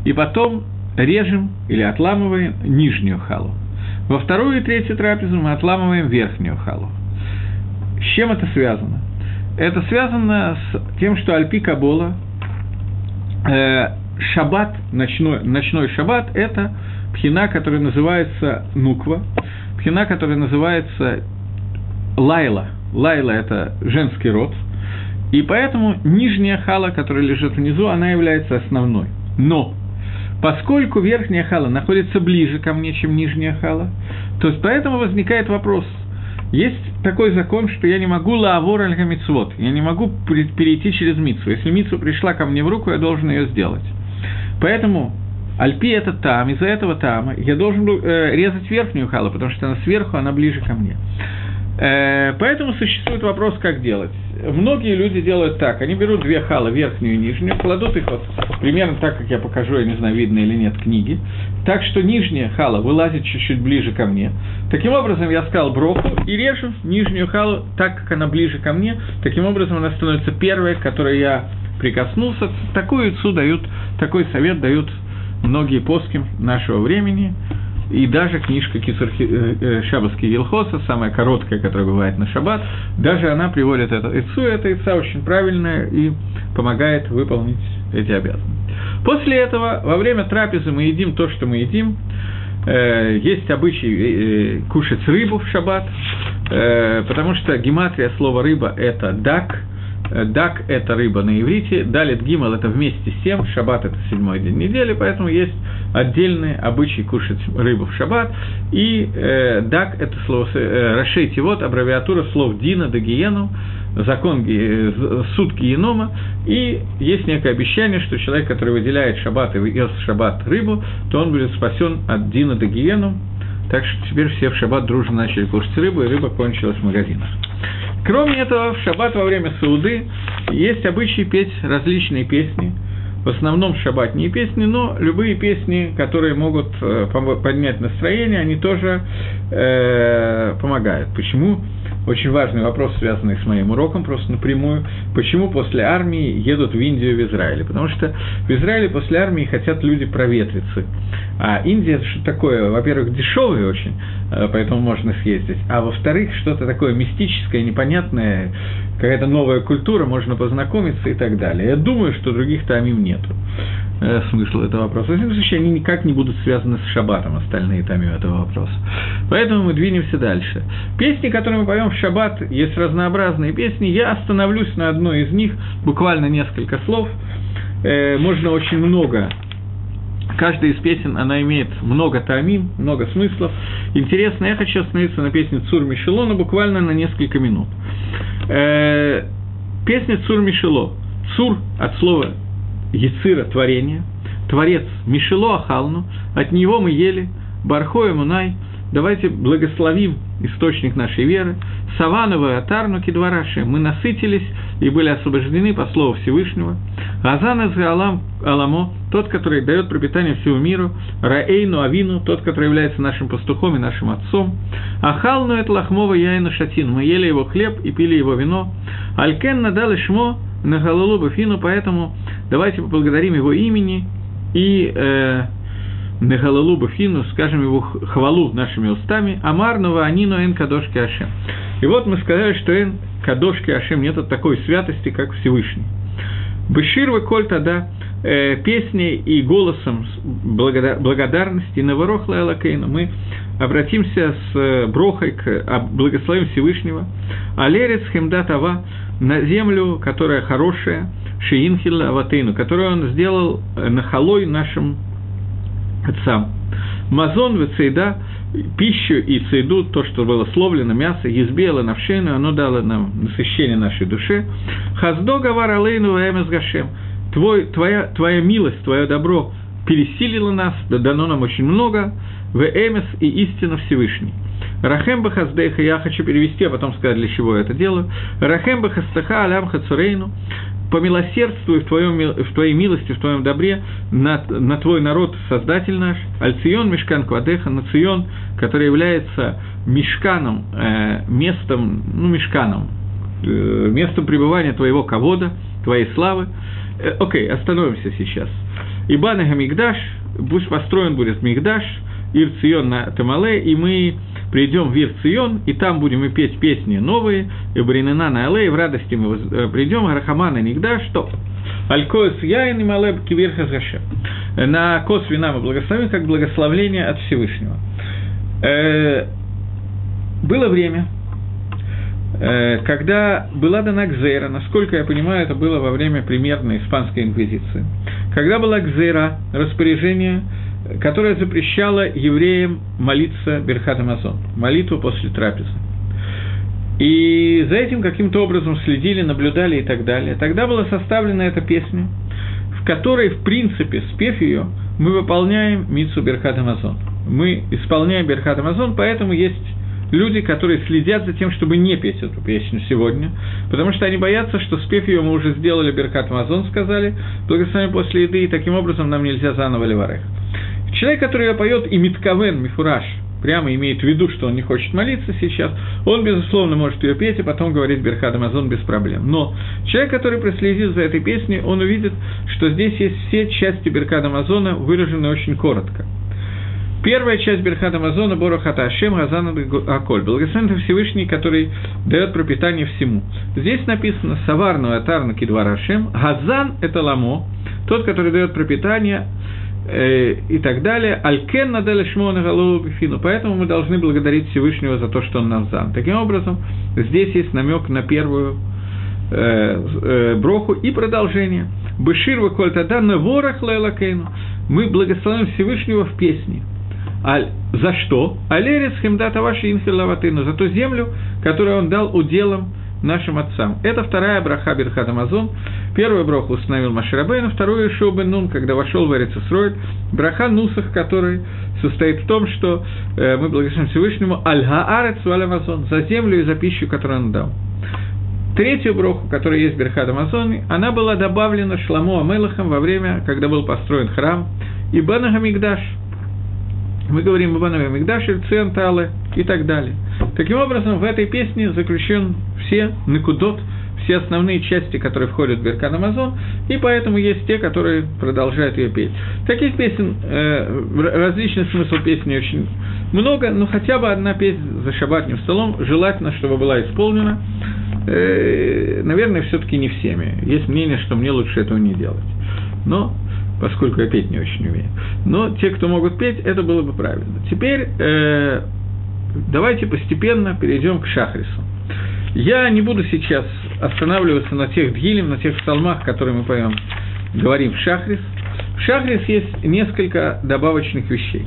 и потом режем или отламываем нижнюю халу. Во вторую и третью трапезу мы отламываем верхнюю халу. С чем это связано? Это связано с тем, что альпи кабола, э, шаббат, ночной, ночной шаббат – это пхина, которая называется нуква, пхина, которая называется лайла. Лайла – это женский род, и поэтому нижняя хала, которая лежит внизу, она является основной. Но поскольку верхняя хала находится ближе ко мне, чем нижняя хала, то есть поэтому возникает вопрос. Есть такой закон, что я не могу лаавор аль ха-мицвот, я не могу перейти через мицву. Если мицва пришла ко мне в руку, я должен ее сделать. Поэтому альпи – это там, из-за этого тама я должен э, резать верхнюю халу, потому что она сверху, она ближе ко мне. Э, поэтому существует вопрос, как делать. Многие люди делают так, они берут две халы, верхнюю и нижнюю, кладут их вот примерно так, как я покажу, я не знаю, видно или нет книги, так что нижняя хала вылазит чуть-чуть ближе ко мне. Таким образом, я сказал броху и режу нижнюю халу так, как она ближе ко мне, таким образом она становится первой, к которой я прикоснулся. Такую цу дают, такой совет дают многие поским нашего времени. и даже книжка Шаббатский Елхоса, самая короткая, которая бывает на шаббат, даже она приводит это ицу, это ица очень правильная и помогает выполнить эти обязанности. После этого, во время трапезы мы едим то, что мы едим. Есть обычай кушать рыбу в шаббат, потому что гематрия слова «рыба» – это «дак». «Дак» – это рыба на иврите, «далит гимал» – это вместе с тем, шаббат – это седьмой день недели, поэтому есть отдельный обычай кушать рыбу в шаббат, и э, «дак» – это слово э, «рашей тивот», аббревиатура слов «дина» да «гиену», закон э, «суд гиенома», и есть некое обещание, что человек, который выделяет шаббат и ест шаббат рыбу, то он будет спасен от «дина» да «гиену», так что теперь все в шаббат дружно начали кушать рыбу, и рыба кончилась в магазинах. Кроме этого, в шаббат во время сауды есть обычай петь различные песни, в основном шаббатные песни, но любые песни, которые могут поднять настроение, они тоже э, помогают. Почему? Очень важный вопрос, связанный с моим уроком, просто напрямую. Почему после армии едут в Индию и в Израиль? Потому что в Израиле после армии хотят люди проветриться. А Индия – это что-то такое, во-первых, дешевое очень, поэтому можно съездить, а во-вторых, что-то такое мистическое, непонятное, какая-то новая культура, можно познакомиться и так далее. Я думаю, что других тамим нету. Смысл этого вопроса. В любом случае, они никак не будут связаны с шаббатом, остальные тамим этого вопроса. Поэтому мы двинемся дальше. Песни, которые мы поем в шаббат, есть разнообразные песни. Я остановлюсь на одной из них, буквально несколько слов. Можно очень много. Каждая из песен, она имеет много тамим, много смыслов. Интересно, я хочу остановиться на песне «Цур Мишело», но буквально на несколько минут. Песня «Цур Мишело». «Цур» от слова «Яцира» – творение. Творец «Мишело Ахалну», от него мы ели. «Бархо и Мунай», давайте благословим источник нашей веры. «Савановая Атарну Кедвараши», мы насытились и были освобождены по слову Всевышнего. «Азан из Алам Аламо», тот, который дает пропитание всему миру. «Раэйну Авину», тот, который является нашим пастухом и нашим отцом. «Ахалну эт лахмова яйну шатин», мы ели его хлеб и пили его вино. «Алькен надал ишмо нагалулу бафину», поэтому давайте поблагодарим его имени и... Э, Нехалалу Бахину, скажем его хвалу нашими устами, Амар Нованину Эн Кадошки Ашем. И вот мы сказали, что Эн Кадошки Ашем нет такой святости, как Всевышний. Беширва Коль тогда э, песней и голосом благодар- благодарности Наварохла Элакейну мы обратимся с Брохой к благословим Всевышнего. Алерец Хемдатава, на землю, которая хорошая, Шиинхилла Аватейну, которую он сделал нахалой нашим отцам. Мазон вецейда, пищу и цейду, то, что было словлено, мясо, избело навшейну, оно дало нам насыщение нашей душе. Хаздо гавар алейну ваэмэс гашем, твоя милость, твое добро пересилило нас, дано нам очень много, ваэмэс и истина Всевышний. Рахемба хаздейха, я хочу перевести, а потом сказать, для чего я это делаю. Рахемба хастаха алям хацурейну, помилосердствуй в, твоем, в Твоей милости, в Твоем добре на, на Твой народ, Создатель наш, Альцион Мишкан Квадеха, на Цион, который является Мишканом, э, местом, ну, Мишканом, э, местом пребывания Твоего Кавода, Твоей славы. Э, окей, остановимся сейчас. Ибанега Мигдаш, пусть построен будет Мигдаш, Ир Цион на Тамале, и мы... придем в Ирцион, и там будем и петь песни новые, и Бринена на Алле, и в радости мы придем, Рахамана Нигда, что? Алькоэс Яин и Малеб Кивирха Зашем. На кос вина мы благословим, как благословление от Всевышнего. Было время, когда была дана Гзейра, насколько я понимаю, это было во время примерной испанской инквизиции, когда была Гзейра, распоряжение, которая запрещала евреям молиться Берхат Амазон, молитву после трапезы. И за этим каким-то образом следили, наблюдали и так далее. Тогда была составлена эта песня, в которой, в принципе, спев ее, мы выполняем мицву Берхат Амазон. Мы исполняем Берхат Амазон, поэтому есть люди, которые следят за тем, чтобы не петь эту песню сегодня, потому что они боятся, что спев ее мы уже сделали Берхат Амазон, сказали, благословение после еды, и таким образом нам нельзя заново леварех. Человек, который ее поет, и Митковен, Мифураж, прямо имеет в виду, что он не хочет молиться сейчас, он, безусловно, может ее петь и потом говорить Берхат Амазон без проблем. Но человек, который проследит за этой песней, он увидит, что здесь есть все части Берхат Амазона, выражены очень коротко. Первая часть Берхат Амазона, Борухата, Ашем, Газан Аколь. Благословен это Всевышний, который дает пропитание всему. Здесь написано Саварну Атарну Кидвар Ашем. Газан – это ламо, тот, который дает пропитание э, и так далее. Алькен надель шмона голову бифину. Поэтому мы должны благодарить Всевышнего за то, что он нам дан. Таким образом, здесь есть намек на первую э, э, броху и продолжение. Беширва коль таданна ворах лейлакейну. Мы благословим Всевышнего в песне. А за что? Алерис хемдата ваши инфилаватыну, за ту землю, которую он дал уделом нашим отцам. Это вторая браха Берхат Амазон. Первую браху установил Моше Рабейну, вторую Йошуа бен Нун, когда вошел в Эрец Исроэль. Браха Нусах, который состоит в том, что мы благословим Всевышнему аль-Гаарец валь-Амазон, за землю и за пищу, которую он дал. Третью броху, которая есть в Берхат Амазоне, она была добавлена Шламу Амелахом во время, когда был построен храм, и Банага Мигдаш. Мы говорим о Банага Мигдаше, Центале и так далее. Таким образом, в этой песне заключен все Накудот, все основные части, которые входят в Беркан Амазон, и поэтому есть те, которые продолжают ее петь. Таких песен, э, различный смысл песни очень много, но хотя бы одна песня за шабатным столом, желательно, чтобы была исполнена. Наверное, все-таки не всеми. Есть мнение, что мне лучше этого не делать. Но, поскольку я петь не очень умею. Но те, кто могут петь, это было бы правильно. Теперь э, давайте постепенно перейдем к Шахрису. Я не буду сейчас останавливаться на тех дгилем, на тех псалмах, которые мы поем, говорим в Шахрис. В Шахрис есть несколько добавочных вещей.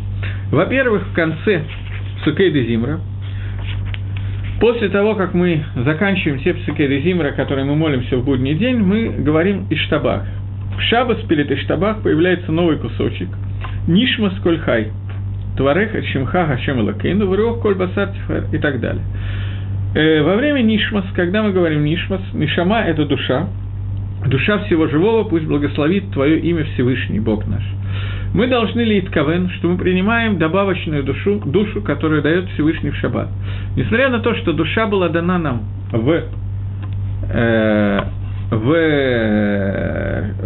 Во-первых, в конце Псукей де Зимра, после того, как мы заканчиваем все псукей де-зимра, которые мы молимся в будний день, мы говорим «Иштабах». В шаббас перед «Иштабах» появляется новый кусочек. «Нишмас коль хай», «Тварех эчимха хашем элакейну», «Врух коль басар тифер» и так далее. Во время «Нишмас», когда мы говорим «Нишмас», «Нишама» – это душа, «Душа всего живого, пусть благословит Твое имя Всевышний, Бог наш». Мы должны лить кавен, что мы принимаем добавочную душу, душу, которую дает Всевышний в шаббат. Несмотря на то, что душа была дана нам в, э, в,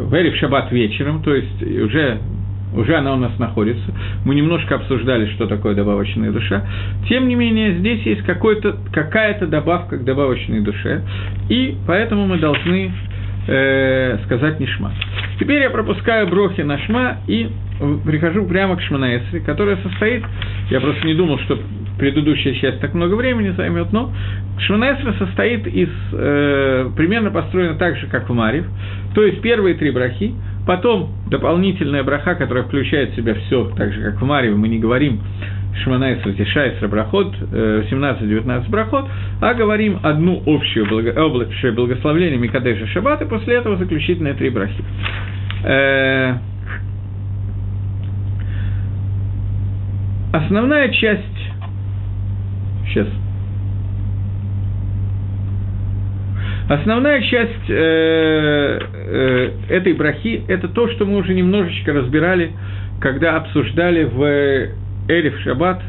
в Эрев шаббат вечером, то есть уже, уже она у нас находится, мы немножко обсуждали, что такое добавочная душа, тем не менее, здесь есть какой-то, какая-то добавка к добавочной душе, и поэтому мы должны э, сказать «нишма». Теперь я пропускаю брохи на шма и прихожу прямо к Шмоне Эсре, которая состоит, я просто не думал, что предыдущая часть так много времени займет, но Шмоне Эсре состоит из, э, примерно построена так же, как в Маарив, то есть первые три брахи, потом дополнительная браха, которая включает в себя все, так же, как в Маарив, мы не говорим Шмоне Эсре, Тиша Эсре, Брахот, семнадцать-девятнадцать Брахот, а говорим одну общую благо, благословление Микадеша Шаббат, и после этого заключительные три брахи. Э, основная часть, сейчас, основная часть э, э, этой брахи – это то, что мы уже немножечко разбирали, когда обсуждали в Эрев Шаббат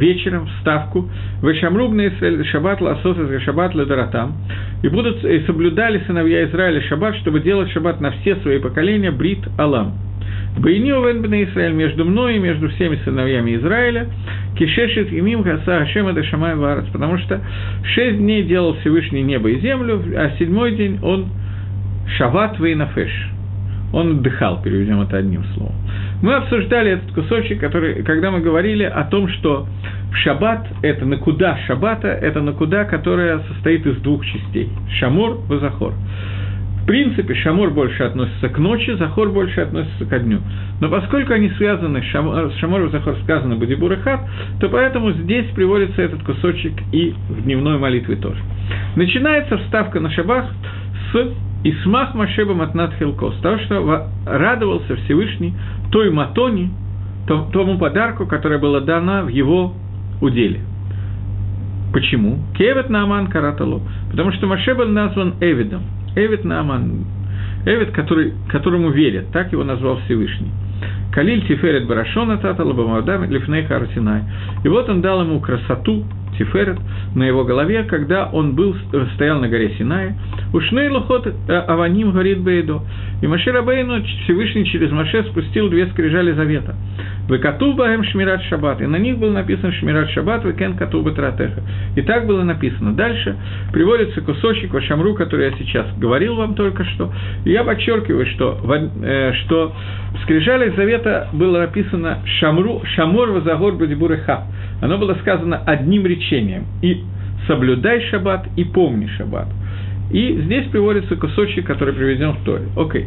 вечером вставку «Вешамрубный Шаббат ласос из Шаббат ледаратам» и будут и соблюдали сыновья Израиля Шаббат, чтобы делать Шаббат на все свои поколения Брит Алам. «Бейнио венбне Израиль» между мной и между всеми сыновьями Израиля «Кишешит имим хаса Ашем это Шамай Варет», потому что шесть дней делал Всевышний небо и землю, а седьмой день он «Шават вейнафеш». Он отдыхал, переведем это одним словом. Мы обсуждали этот кусочек, который, когда мы говорили о том, что шаббат – это накуда шаббата, это накуда, которая состоит из двух частей – шамур и захор. В принципе, шамур больше относится к ночи, захор больше относится ко дню. Но поскольку они связаны, шамур и захор сказаны «бадибур и хат», то поэтому здесь приводится этот кусочек и в дневной молитве тоже. Начинается вставка на шаббат с «Исмах Машеба Матнат Хилкос», потому что радовался Всевышний той матоне, тому подарку, которая была дана в его уделе. Почему? «Кевет Нааман Караталу», потому что Моше был назван Эвидом, Эвид Нааман, Эвид, который, которому верят, так его назвал Всевышний. Калиль Тиферет Барашона Тата Лабамадам Лифней Харсинай. И вот он дал ему красоту, Тиферет, на его голове, когда он был, стоял на горе Синая. Ушней Лухот Аваним Горит Бейдо. И Моше Рабейну Всевышний через Моше спустил две скрижали завета. Векатуба эм Шмират Шаббат. И на них был написан Шмират Шаббат, Векен Катуба Тратеха. И так было написано. Дальше приводится кусочек Вашамру, который я сейчас говорил вам только что. И я подчеркиваю, что, э, что в скрижалях завета было написано Шамру, Шамор Вазагор Бадибуреха. Оно было сказано одним речением. И соблюдай Шаббат, и помни Шаббат. И здесь приводится кусочек, который приведен в Торе. Окей.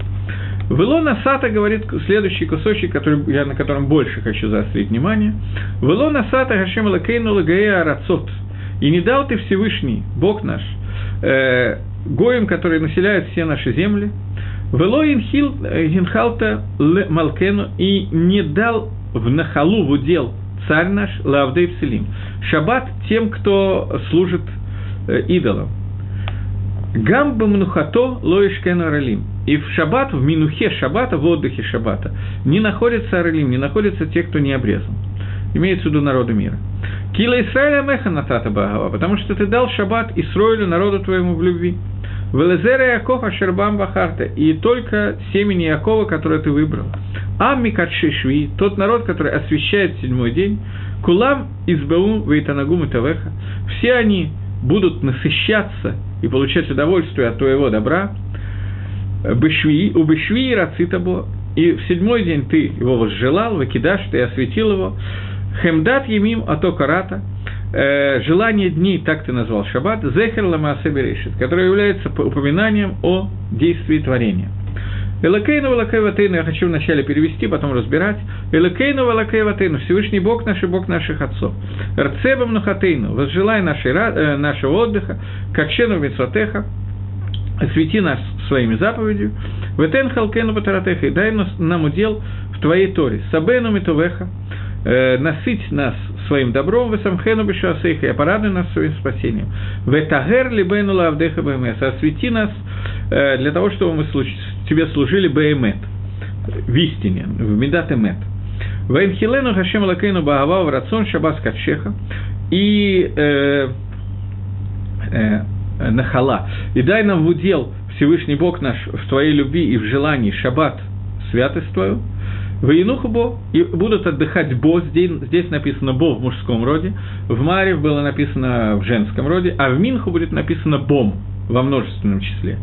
Вело Насата говорит следующий кусочек, который, я на котором больше хочу заострить внимание. Вело Насата Гашем Лакейну Лагея Арацот. И не дал ты Всевышний, Бог наш, э, Гоем, который населяет все наши земли. Вело Инхалта Малкену. И не дал в нахалу, в удел, царь наш Лавдей Пселим. Шаббат тем, кто служит э, идолам. Гамба Мнухато Лоишкен Аралим. И в шаббат, в минухе шаббата, в отдыхе шаббата, не находится арелим, не находятся те, кто не обрезан. Имеется в виду народы мира. Кила Исраиля меха натата багава, потому что ты дал шаббат Исраилю, народу твоему в любви. Велезера Якова Шербам Бахарта, и только семени Якова, которое ты выбрал. Амми Кадшишви, тот народ, который освящает седьмой день. Кулам избеу вейтанагум и тавеха. Все они будут насыщаться и получать удовольствие от твоего добра. Бешви, у Бешви и Рацитабо, и в седьмой день ты его возжелал, выкидаш, ты осветил его. Хемдат Емим Атокарата, э, желание дней, так ты назвал шаббат, Зехер Ламаасе Берешит, которое является упоминанием о действии творения. Элакейну Валакей Ватейну, я хочу вначале перевести, потом разбирать. Элакейну Валакей Ватейну, Всевышний Бог наш и Бог наших отцов. Рцебам Нухатейну, возжелай нашей, э, нашего отдыха, Качену Мицватеха, освети нас своими заповедью. Ветен халкену батаратеха, и дай нам удел в твоей Торе. Сабену митовеха, насыть нас своим добром. Весамхену бешуасейха, и порадуй нас своим спасением. Ветагер либену лавдеха бэмэс, освети нас для того, чтобы мы тебе служили бэмэт, в истине, в медат эмэт. Вэнхилену хашем лакейну багава врацон шабас качеха, и... Э, э, Нахала. И дай нам в удел, Всевышний Бог наш, в твоей любви и в желании шаббат, святость твою. Ваинуху бо, и будут отдыхать бо, здесь, здесь написано бо в мужском роде, в Маарив было написано в женском роде, а в Минху будет написано бом во множественном числе.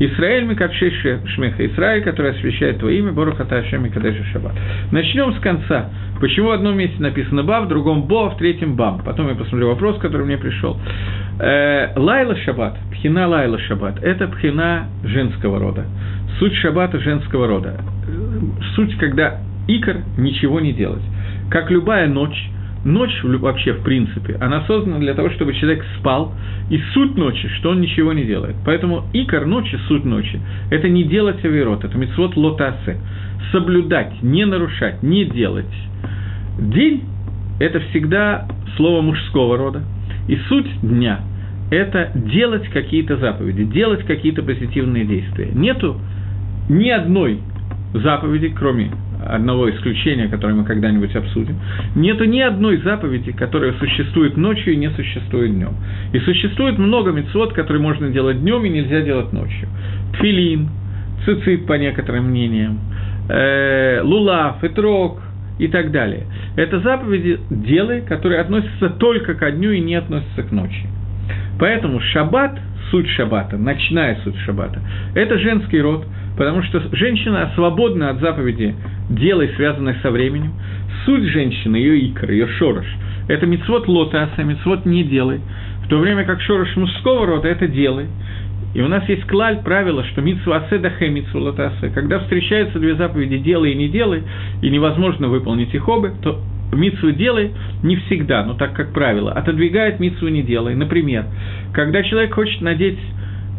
Исраэль Микадши Шмеха, Исраэль, который освящает твое имя, Борухата Ашем Микадеша Шаббат. Начнем с конца. Почему в одном месте написано ба, в другом бо, а в третьем бам? Потом я посмотрю вопрос, который мне пришел. Лайла Шаббат, пхина Лайла Шаббат, это пхина женского рода. Суть Шаббата женского рода. Суть, когда икор ничего не делать. Как любая ночь, ночь вообще, в принципе, она создана для того, чтобы человек спал, и суть ночи, что он ничего не делает. Поэтому икор ночи, суть ночи, это не делать авирот, это мицвот лотасе. Соблюдать, не нарушать, не делать. День – это всегда слово мужского рода. И суть дня – это делать какие-то заповеди, делать какие-то позитивные действия. Нету ни одной заповеди, кроме одного исключения, которое мы когда-нибудь обсудим, нету ни одной заповеди, которая существует ночью и не существует днем. И существует много мицвот, которые можно делать днем и нельзя делать ночью. Тфилин, цицит, по некоторым мнениям, э, лулав, этрог и так далее. Это заповеди дела, которые относятся только ко дню и не относятся к ночи. Поэтому шаббат, суть шаббата, ночная суть шаббата, это женский род, потому что женщина свободна от заповеди дела, связанных со временем. Суть женщины, ее икр, ее шорош, это мицвот лотаса, мицвот не делай, в то время как шорош мужского рода – это делай. И у нас есть клаль, правило, что мицвасе дахэ мицволотасе, когда встречаются две заповеди «делай» и «не делай», и невозможно выполнить их обе, то мицву «делай» не всегда, но так как правило, отодвигает мицву «не делай». Например, когда человек хочет надеть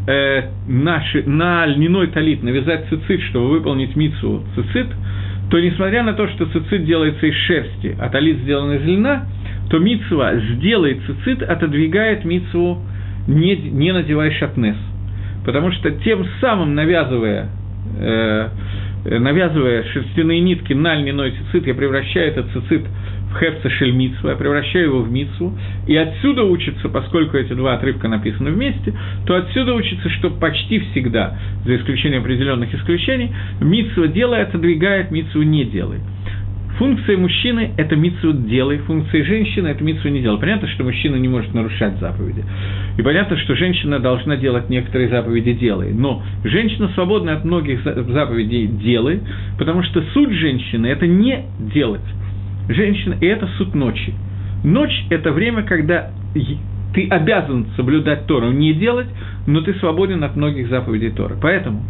э, наши, на льняной талит, навязать цицит, чтобы выполнить мицву цицит, то несмотря на то, что цицит делается из шерсти, а талит сделан из льна, то мицва «сделай цицит» отодвигает мицву «не, не надевай шатнес». Потому что тем самым навязывая э, навязывая шерстяные нитки на льняной цицит, я превращаю этот цицит в хефца шель мицву, я превращаю его в мицву, и отсюда учится, поскольку эти два отрывка написаны вместе, то отсюда учится, что почти всегда, за исключением определенных исключений, мицва делай отодвигает, мицву не делай. Функция мужчины – это мицву делай, функция женщины – это мицву не делай. Понятно, что мужчина не может нарушать заповеди. И понятно, что женщина должна делать некоторые заповеди делай. Но женщина свободна от многих заповедей делай, потому что суть женщины – это не делать. Женщина – и это суть ночи. Ночь – это время, когда ты обязан соблюдать Тору, не делать, но ты свободен от многих заповедей Торы. Поэтому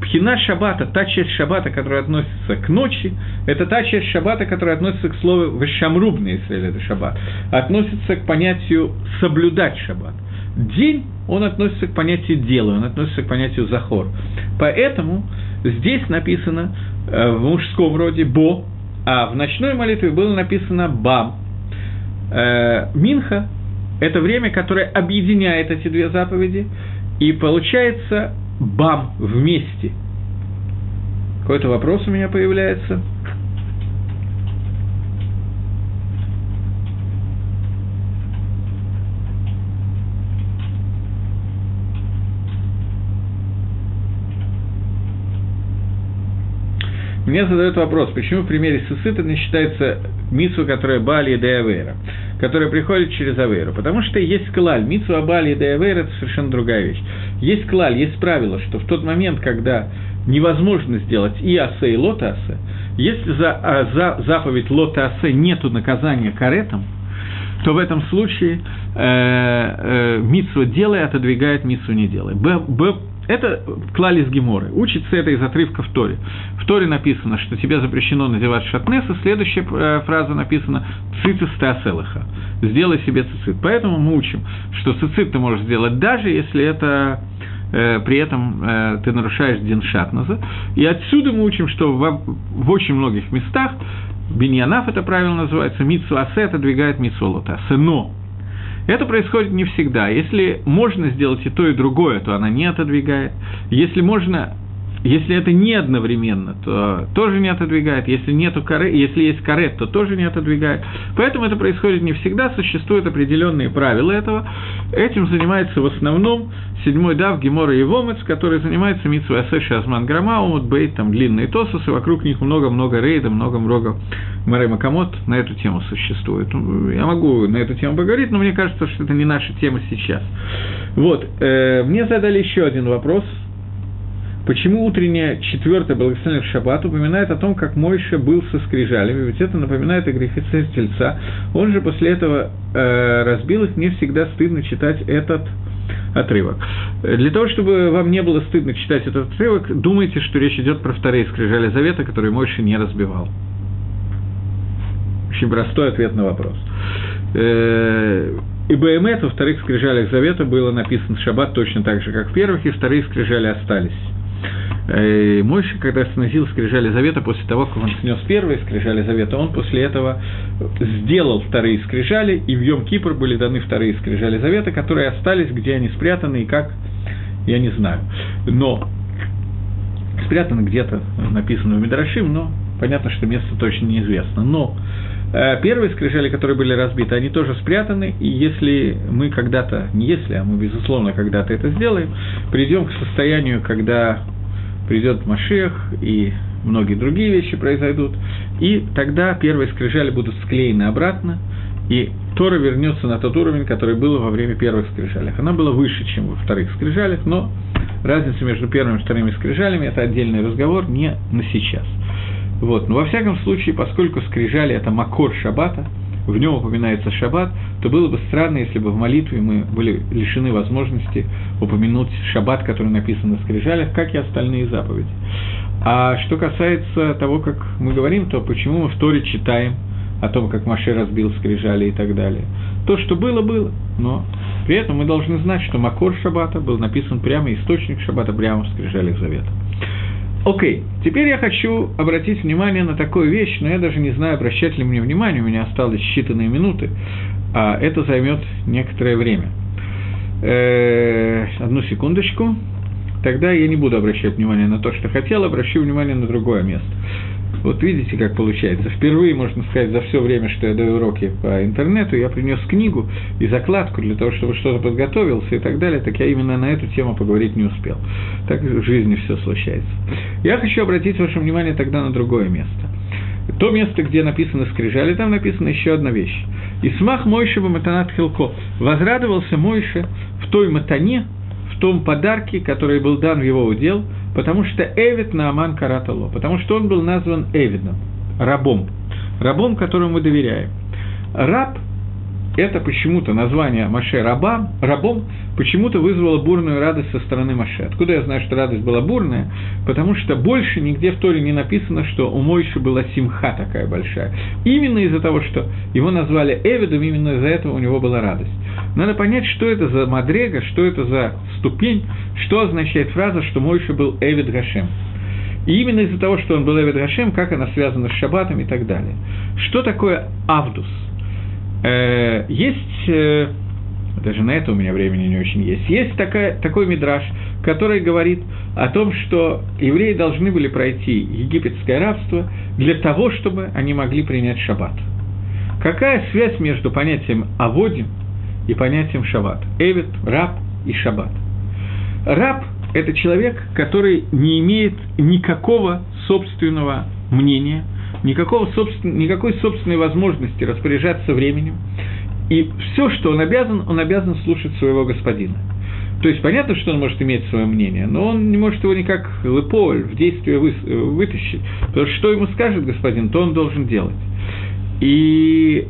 пхина шаббата, та часть шаббата, которая относится к ночи, это та часть шаббата, которая относится к слову «вешамрубна», если это шаббат, относится к понятию «соблюдать шаббат». День, он относится к понятию «дело», он относится к понятию «захор». Поэтому здесь написано в мужском роде «бо», а в ночной молитве было написано «бам». Минха – это время, которое объединяет эти две заповеди, и получается «бам» вместе. Какой-то вопрос у меня появляется. Мне задают вопрос, почему в примере сусыта не считается мицва, которая Бали де Авейра, которая приходит через Авейру? Потому что есть клаль, мицва Бали де Авейра – это совершенно другая вещь. Есть клаль, есть правило, что в тот момент, когда невозможно сделать и асе, и лотасе, если за, а, за заповедь лотасе нету наказания каретом, то в этом случае э, э, мицва делай отодвигает мицву не делай. Б, б, Это клаль из Геморы. Учится это из отрывка в Торе. В Торе написано, что тебе запрещено надевать шатнеса. Следующая фраза написана «цицис теаселыха». «Сделай себе цицит». Поэтому мы учим, что цицит ты можешь сделать даже, если это э, при этом э, ты нарушаешь дин шатнеза. И отсюда мы учим, что в, в очень многих местах, биньянаф это правило называется, мицу асе отодвигает мицу лотасе. Но это происходит не всегда. Если можно сделать и то, и другое, то она не отодвигает. Если можно, если это не одновременно, то тоже не отодвигает. Если нету каре, если есть карет, то тоже не отодвигает. Поэтому это происходит не всегда. Существуют определенные правила этого. Этим занимается в основном седьмой дав Гемора и Вомец, который занимается мицвой асе шазман грамаумут бейт, там длинные тосусы, вокруг них много-много рейда, много-много Мэрэ Макамот на эту тему существует. Я могу на эту тему поговорить, но мне кажется, что это не наша тема сейчас. Вот, э, мне задали еще один вопрос. Почему утренняя четвертая благословенная шаббат упоминает о том, как Мойша был со скрижалями? Ведь это напоминает о грехе Тельца. Он же после этого э, разбил их. Мне всегда стыдно читать этот отрывок. Для того, чтобы вам не было стыдно читать этот отрывок, думайте, что речь идет про вторые скрижали Завета, которые Мойша не разбивал. Очень простой ответ на вопрос. И Баэмет во вторых скрижалях Завета было написано «Шаббат» точно так же, как в первых, и вторые скрижали остались. И Мойша, когда сносил скрижали Завета, после того, как он снес первые скрижали Завета, он после этого сделал вторые скрижали, и в Йом-Кипр были даны вторые скрижали Завета, которые остались, где они спрятаны и как, я не знаю. Но спрятаны где-то, написано в Мидрашим, но понятно, что место точно неизвестно. Но первые скрижали, которые были разбиты, они тоже спрятаны, и если мы когда-то, не если, а мы, безусловно, когда-то это сделаем, придем к состоянию, когда придет Машиах, и многие другие вещи произойдут, и тогда первые скрижали будут склеены обратно, и Тора вернется на тот уровень, который был во время первых скрижалей. Она была выше, чем во вторых скрижалях, но разница между первыми и вторыми скрижалями – это отдельный разговор, не на сейчас. Вот. Но во всяком случае, поскольку скрижали – это макор шаббата, в нем упоминается шаббат, то было бы странно, если бы в молитве мы были лишены возможности упомянуть шаббат, который написан на скрижалях, как и остальные заповеди. А что касается того, как мы говорим, то почему мы в Торе читаем о том, как Моше разбил скрижали и так далее. То, что было, было, но при этом мы должны знать, что макор шаббата был написан прямо, источник шаббата прямо в скрижалях Завета. Окей, okay. Теперь я хочу обратить внимание на такую вещь, но я даже не знаю, обращать ли мне внимание, у меня осталось считанные минуты, а это займет некоторое время. Э-э- одну секундочку. тогда я не буду обращать внимание на то, что хотел, обращу внимание на другое место. Вот видите, как получается. Впервые, можно сказать, за все время, что я даю уроки по интернету, я принес книгу и закладку для того, чтобы что-то подготовился и так далее, так я именно на эту тему поговорить не успел. Так в жизни все случается. Я хочу обратить ваше внимание тогда на другое место. То место, где написано скрижали, там написана еще одна вещь. «Исмах Мойше баматанат хилко». Возрадовался Мойше в той матане, в том подарке, который был дан в его удел, потому что Эвид Нааман Каратало, потому что он был назван Эвидом, рабом, рабом, которому мы доверяем. Раб, это почему-то название Моше раба, рабом, почему-то вызвало бурную радость со стороны Моше. Откуда я знаю, что радость была бурная? Потому что больше нигде в Торе не написано, что у Мойши была симха такая большая. Именно из-за того, что его назвали Эвидом, именно из-за этого у него была радость. Надо понять, что это за мадрега, что это за ступень, что означает фраза, что Мойша был Эвид Гашем. И именно из-за того, что он был Эвид Гашем, как она связана с Шаббатом и так далее. Что такое Авдус? Есть, даже на это у меня времени не очень есть, есть такая, такой мидраш, который говорит о том, что евреи должны были пройти египетское рабство для того, чтобы они могли принять шаббат. Какая связь между понятием «аводим» и понятием «шаббат»? Эвид, раб и шаббат. Раб – это человек, который не имеет никакого собственного мнения, Никакого, собствен... никакой собственной возможности распоряжаться временем. И все, что он обязан, он обязан слушать своего господина. То есть, понятно, что он может иметь свое мнение, но он не может его никак лыполь в действие вы... вытащить. Потому что, что ему скажет господин, то он должен делать. И,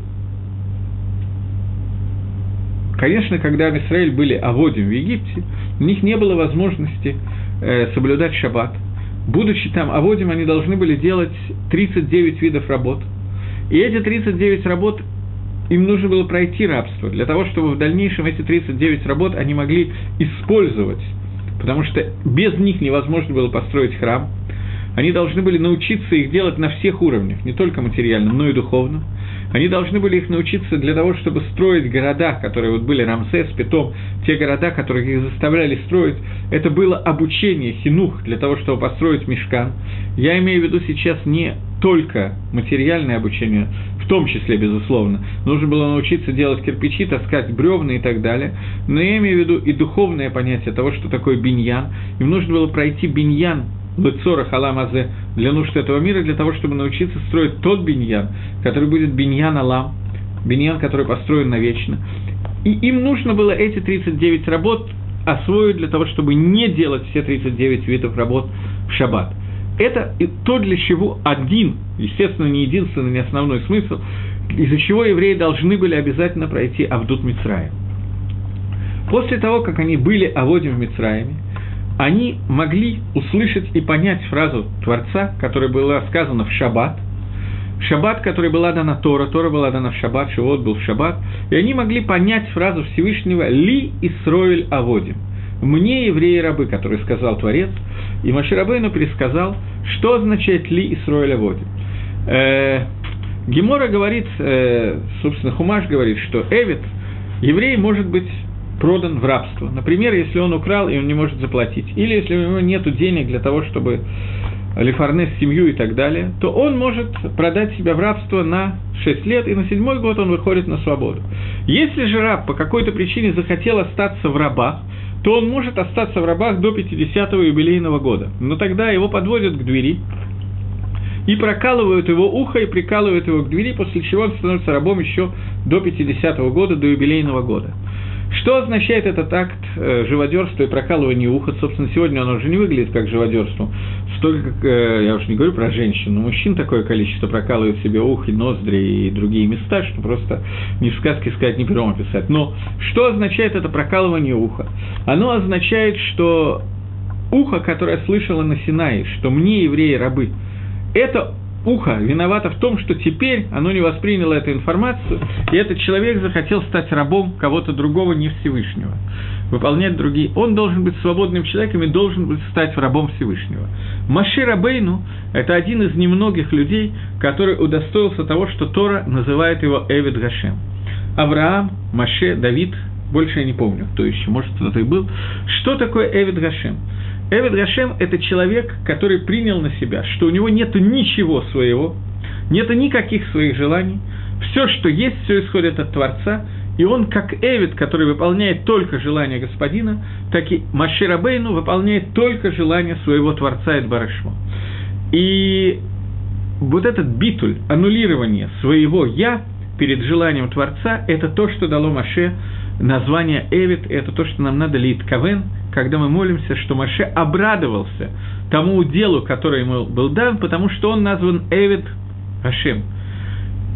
конечно, когда в Израиле были аводим в Египте, у них не было возможности э, соблюдать шаббат. Будучи там аводим, они должны были делать тридцать девять видов работ. И эти тридцать девять работ, им нужно было пройти рабство, для того, чтобы в дальнейшем эти тридцать девять работ они могли использовать, потому что без них невозможно было построить храм. Они должны были научиться их делать на всех уровнях, не только материальном, но и духовном. Они должны были их научиться для того, чтобы строить города, которые вот были Рамсес, Питом, те города, которых их заставляли строить. Это было обучение, хинух, для того, чтобы построить мишкан. Я имею в виду сейчас не только материальное обучение, в том числе, безусловно. Нужно было научиться делать кирпичи, таскать бревна и так далее. Но я имею в виду и духовное понятие того, что такое биньян. Им нужно было пройти биньян, Лыцора Халамазе, для нужд этого мира, для того, чтобы научиться строить тот биньян, который будет биньян Алам, биньян, который построен навечно. И им нужно было эти тридцать девять работ освоить для того, чтобы не делать все тридцать девять видов работ в шаббат. Это то, для чего один, естественно, не единственный, не основной смысл, из-за чего евреи должны были обязательно пройти Авдут Мицраим. После того, как они были аводим в Мицраиме, они могли услышать и понять фразу Творца, которая была сказана в шаббат, шаббат, которая была дана Тора, Тора была дана в шаббат, Шивот был в шаббат, и они могли понять фразу Всевышнего «Ли Исроэль Аводим» – «Мне, евреи, рабы», который сказал Творец, и Моше Рабейну пересказал, что означает «Ли Исроэль Аводим». Э, Гемора говорит, э, собственно, Хумаш говорит, что Эвид, еврей, может быть продан в рабство. Например, если он украл, и он не может заплатить. Или если у него нет денег для того, чтобы лефарнес семью и так далее, то он может продать себя в рабство на шесть лет, и на седьмой год он выходит на свободу. Если же раб по какой-то причине захотел остаться в рабах, то он может остаться в рабах до пятидесятого юбилейного года. Но тогда его подводят к двери, и прокалывают его ухо, и прикалывают его к двери, после чего он становится рабом еще до пятидесятого года, до юбилейного года. Что означает этот акт э, живодерства и прокалывания уха? Собственно, сегодня оно уже не выглядит как живодерство. Столько, как, э, я уже не говорю про женщин, но мужчин такое количество прокалывают себе ухо, и ноздри и другие места, что просто ни в сказке сказать, ни пером описать. Но что означает это прокалывание уха? Оно означает, что ухо, которое слышало на Синае, что мне, евреи, рабы, это ухо виновато в том, что теперь оно не восприняло эту информацию, и этот человек захотел стать рабом кого-то другого, не Всевышнего, выполнять другие. Он должен быть свободным человеком и должен быть стать рабом Всевышнего. Моше Рабейну – это один из немногих людей, который удостоился того, что Тора называет его Эвид Гашем. Авраам, Моше, Давид, больше я не помню, кто еще, может, кто-то и был. Что такое Эвид Гашем? Эвед Гашем – это человек, который принял на себя, что у него нет ничего своего, нет никаких своих желаний, все, что есть, все исходит от Творца, и он, как Эвид, который выполняет только желание Господина, так и Моше Рабейну выполняет только желание своего Творца Эдбарашмо. И вот этот битуль, аннулирование своего «я» перед желанием Творца – это то, что дало Моше название Эвид, это то, что нам надо лит кавен, когда мы молимся, что Моше обрадовался тому уделу, который ему был дан, потому что он назван Эвид Ашем.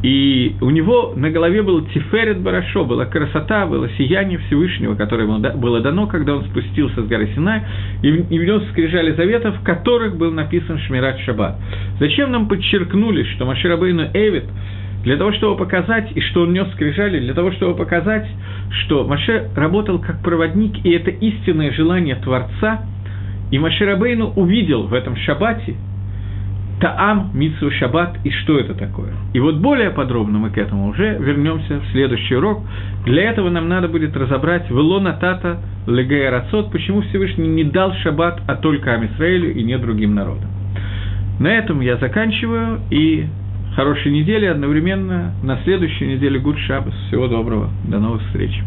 И у него на голове был Тиферет Барашо, была красота, было сияние Всевышнего, которое ему было дано, когда он спустился с горы Синай, и внес скрижали завета, в которых был написан Шмират Шаббат. Зачем нам подчеркнули, что Моше Рабейну Эвид, для того, чтобы показать, и что он нес скрижали, для того, чтобы показать, что Моше работал как проводник, и это истинное желание Творца, и Моше Рабейну увидел в этом Шаббате Таам, Митсу, Шаббат, и что это такое. И вот более подробно мы к этому уже вернемся в следующий урок. Для этого нам надо будет разобрать Велона Тата Легея Рацот, почему Всевышний не дал Шаббат, а только Ам Исраэлю и не другим народам. На этом я заканчиваю, и хорошей недели одновременно на следующей неделе Гуд шаббес. Всего доброго, до новых встреч.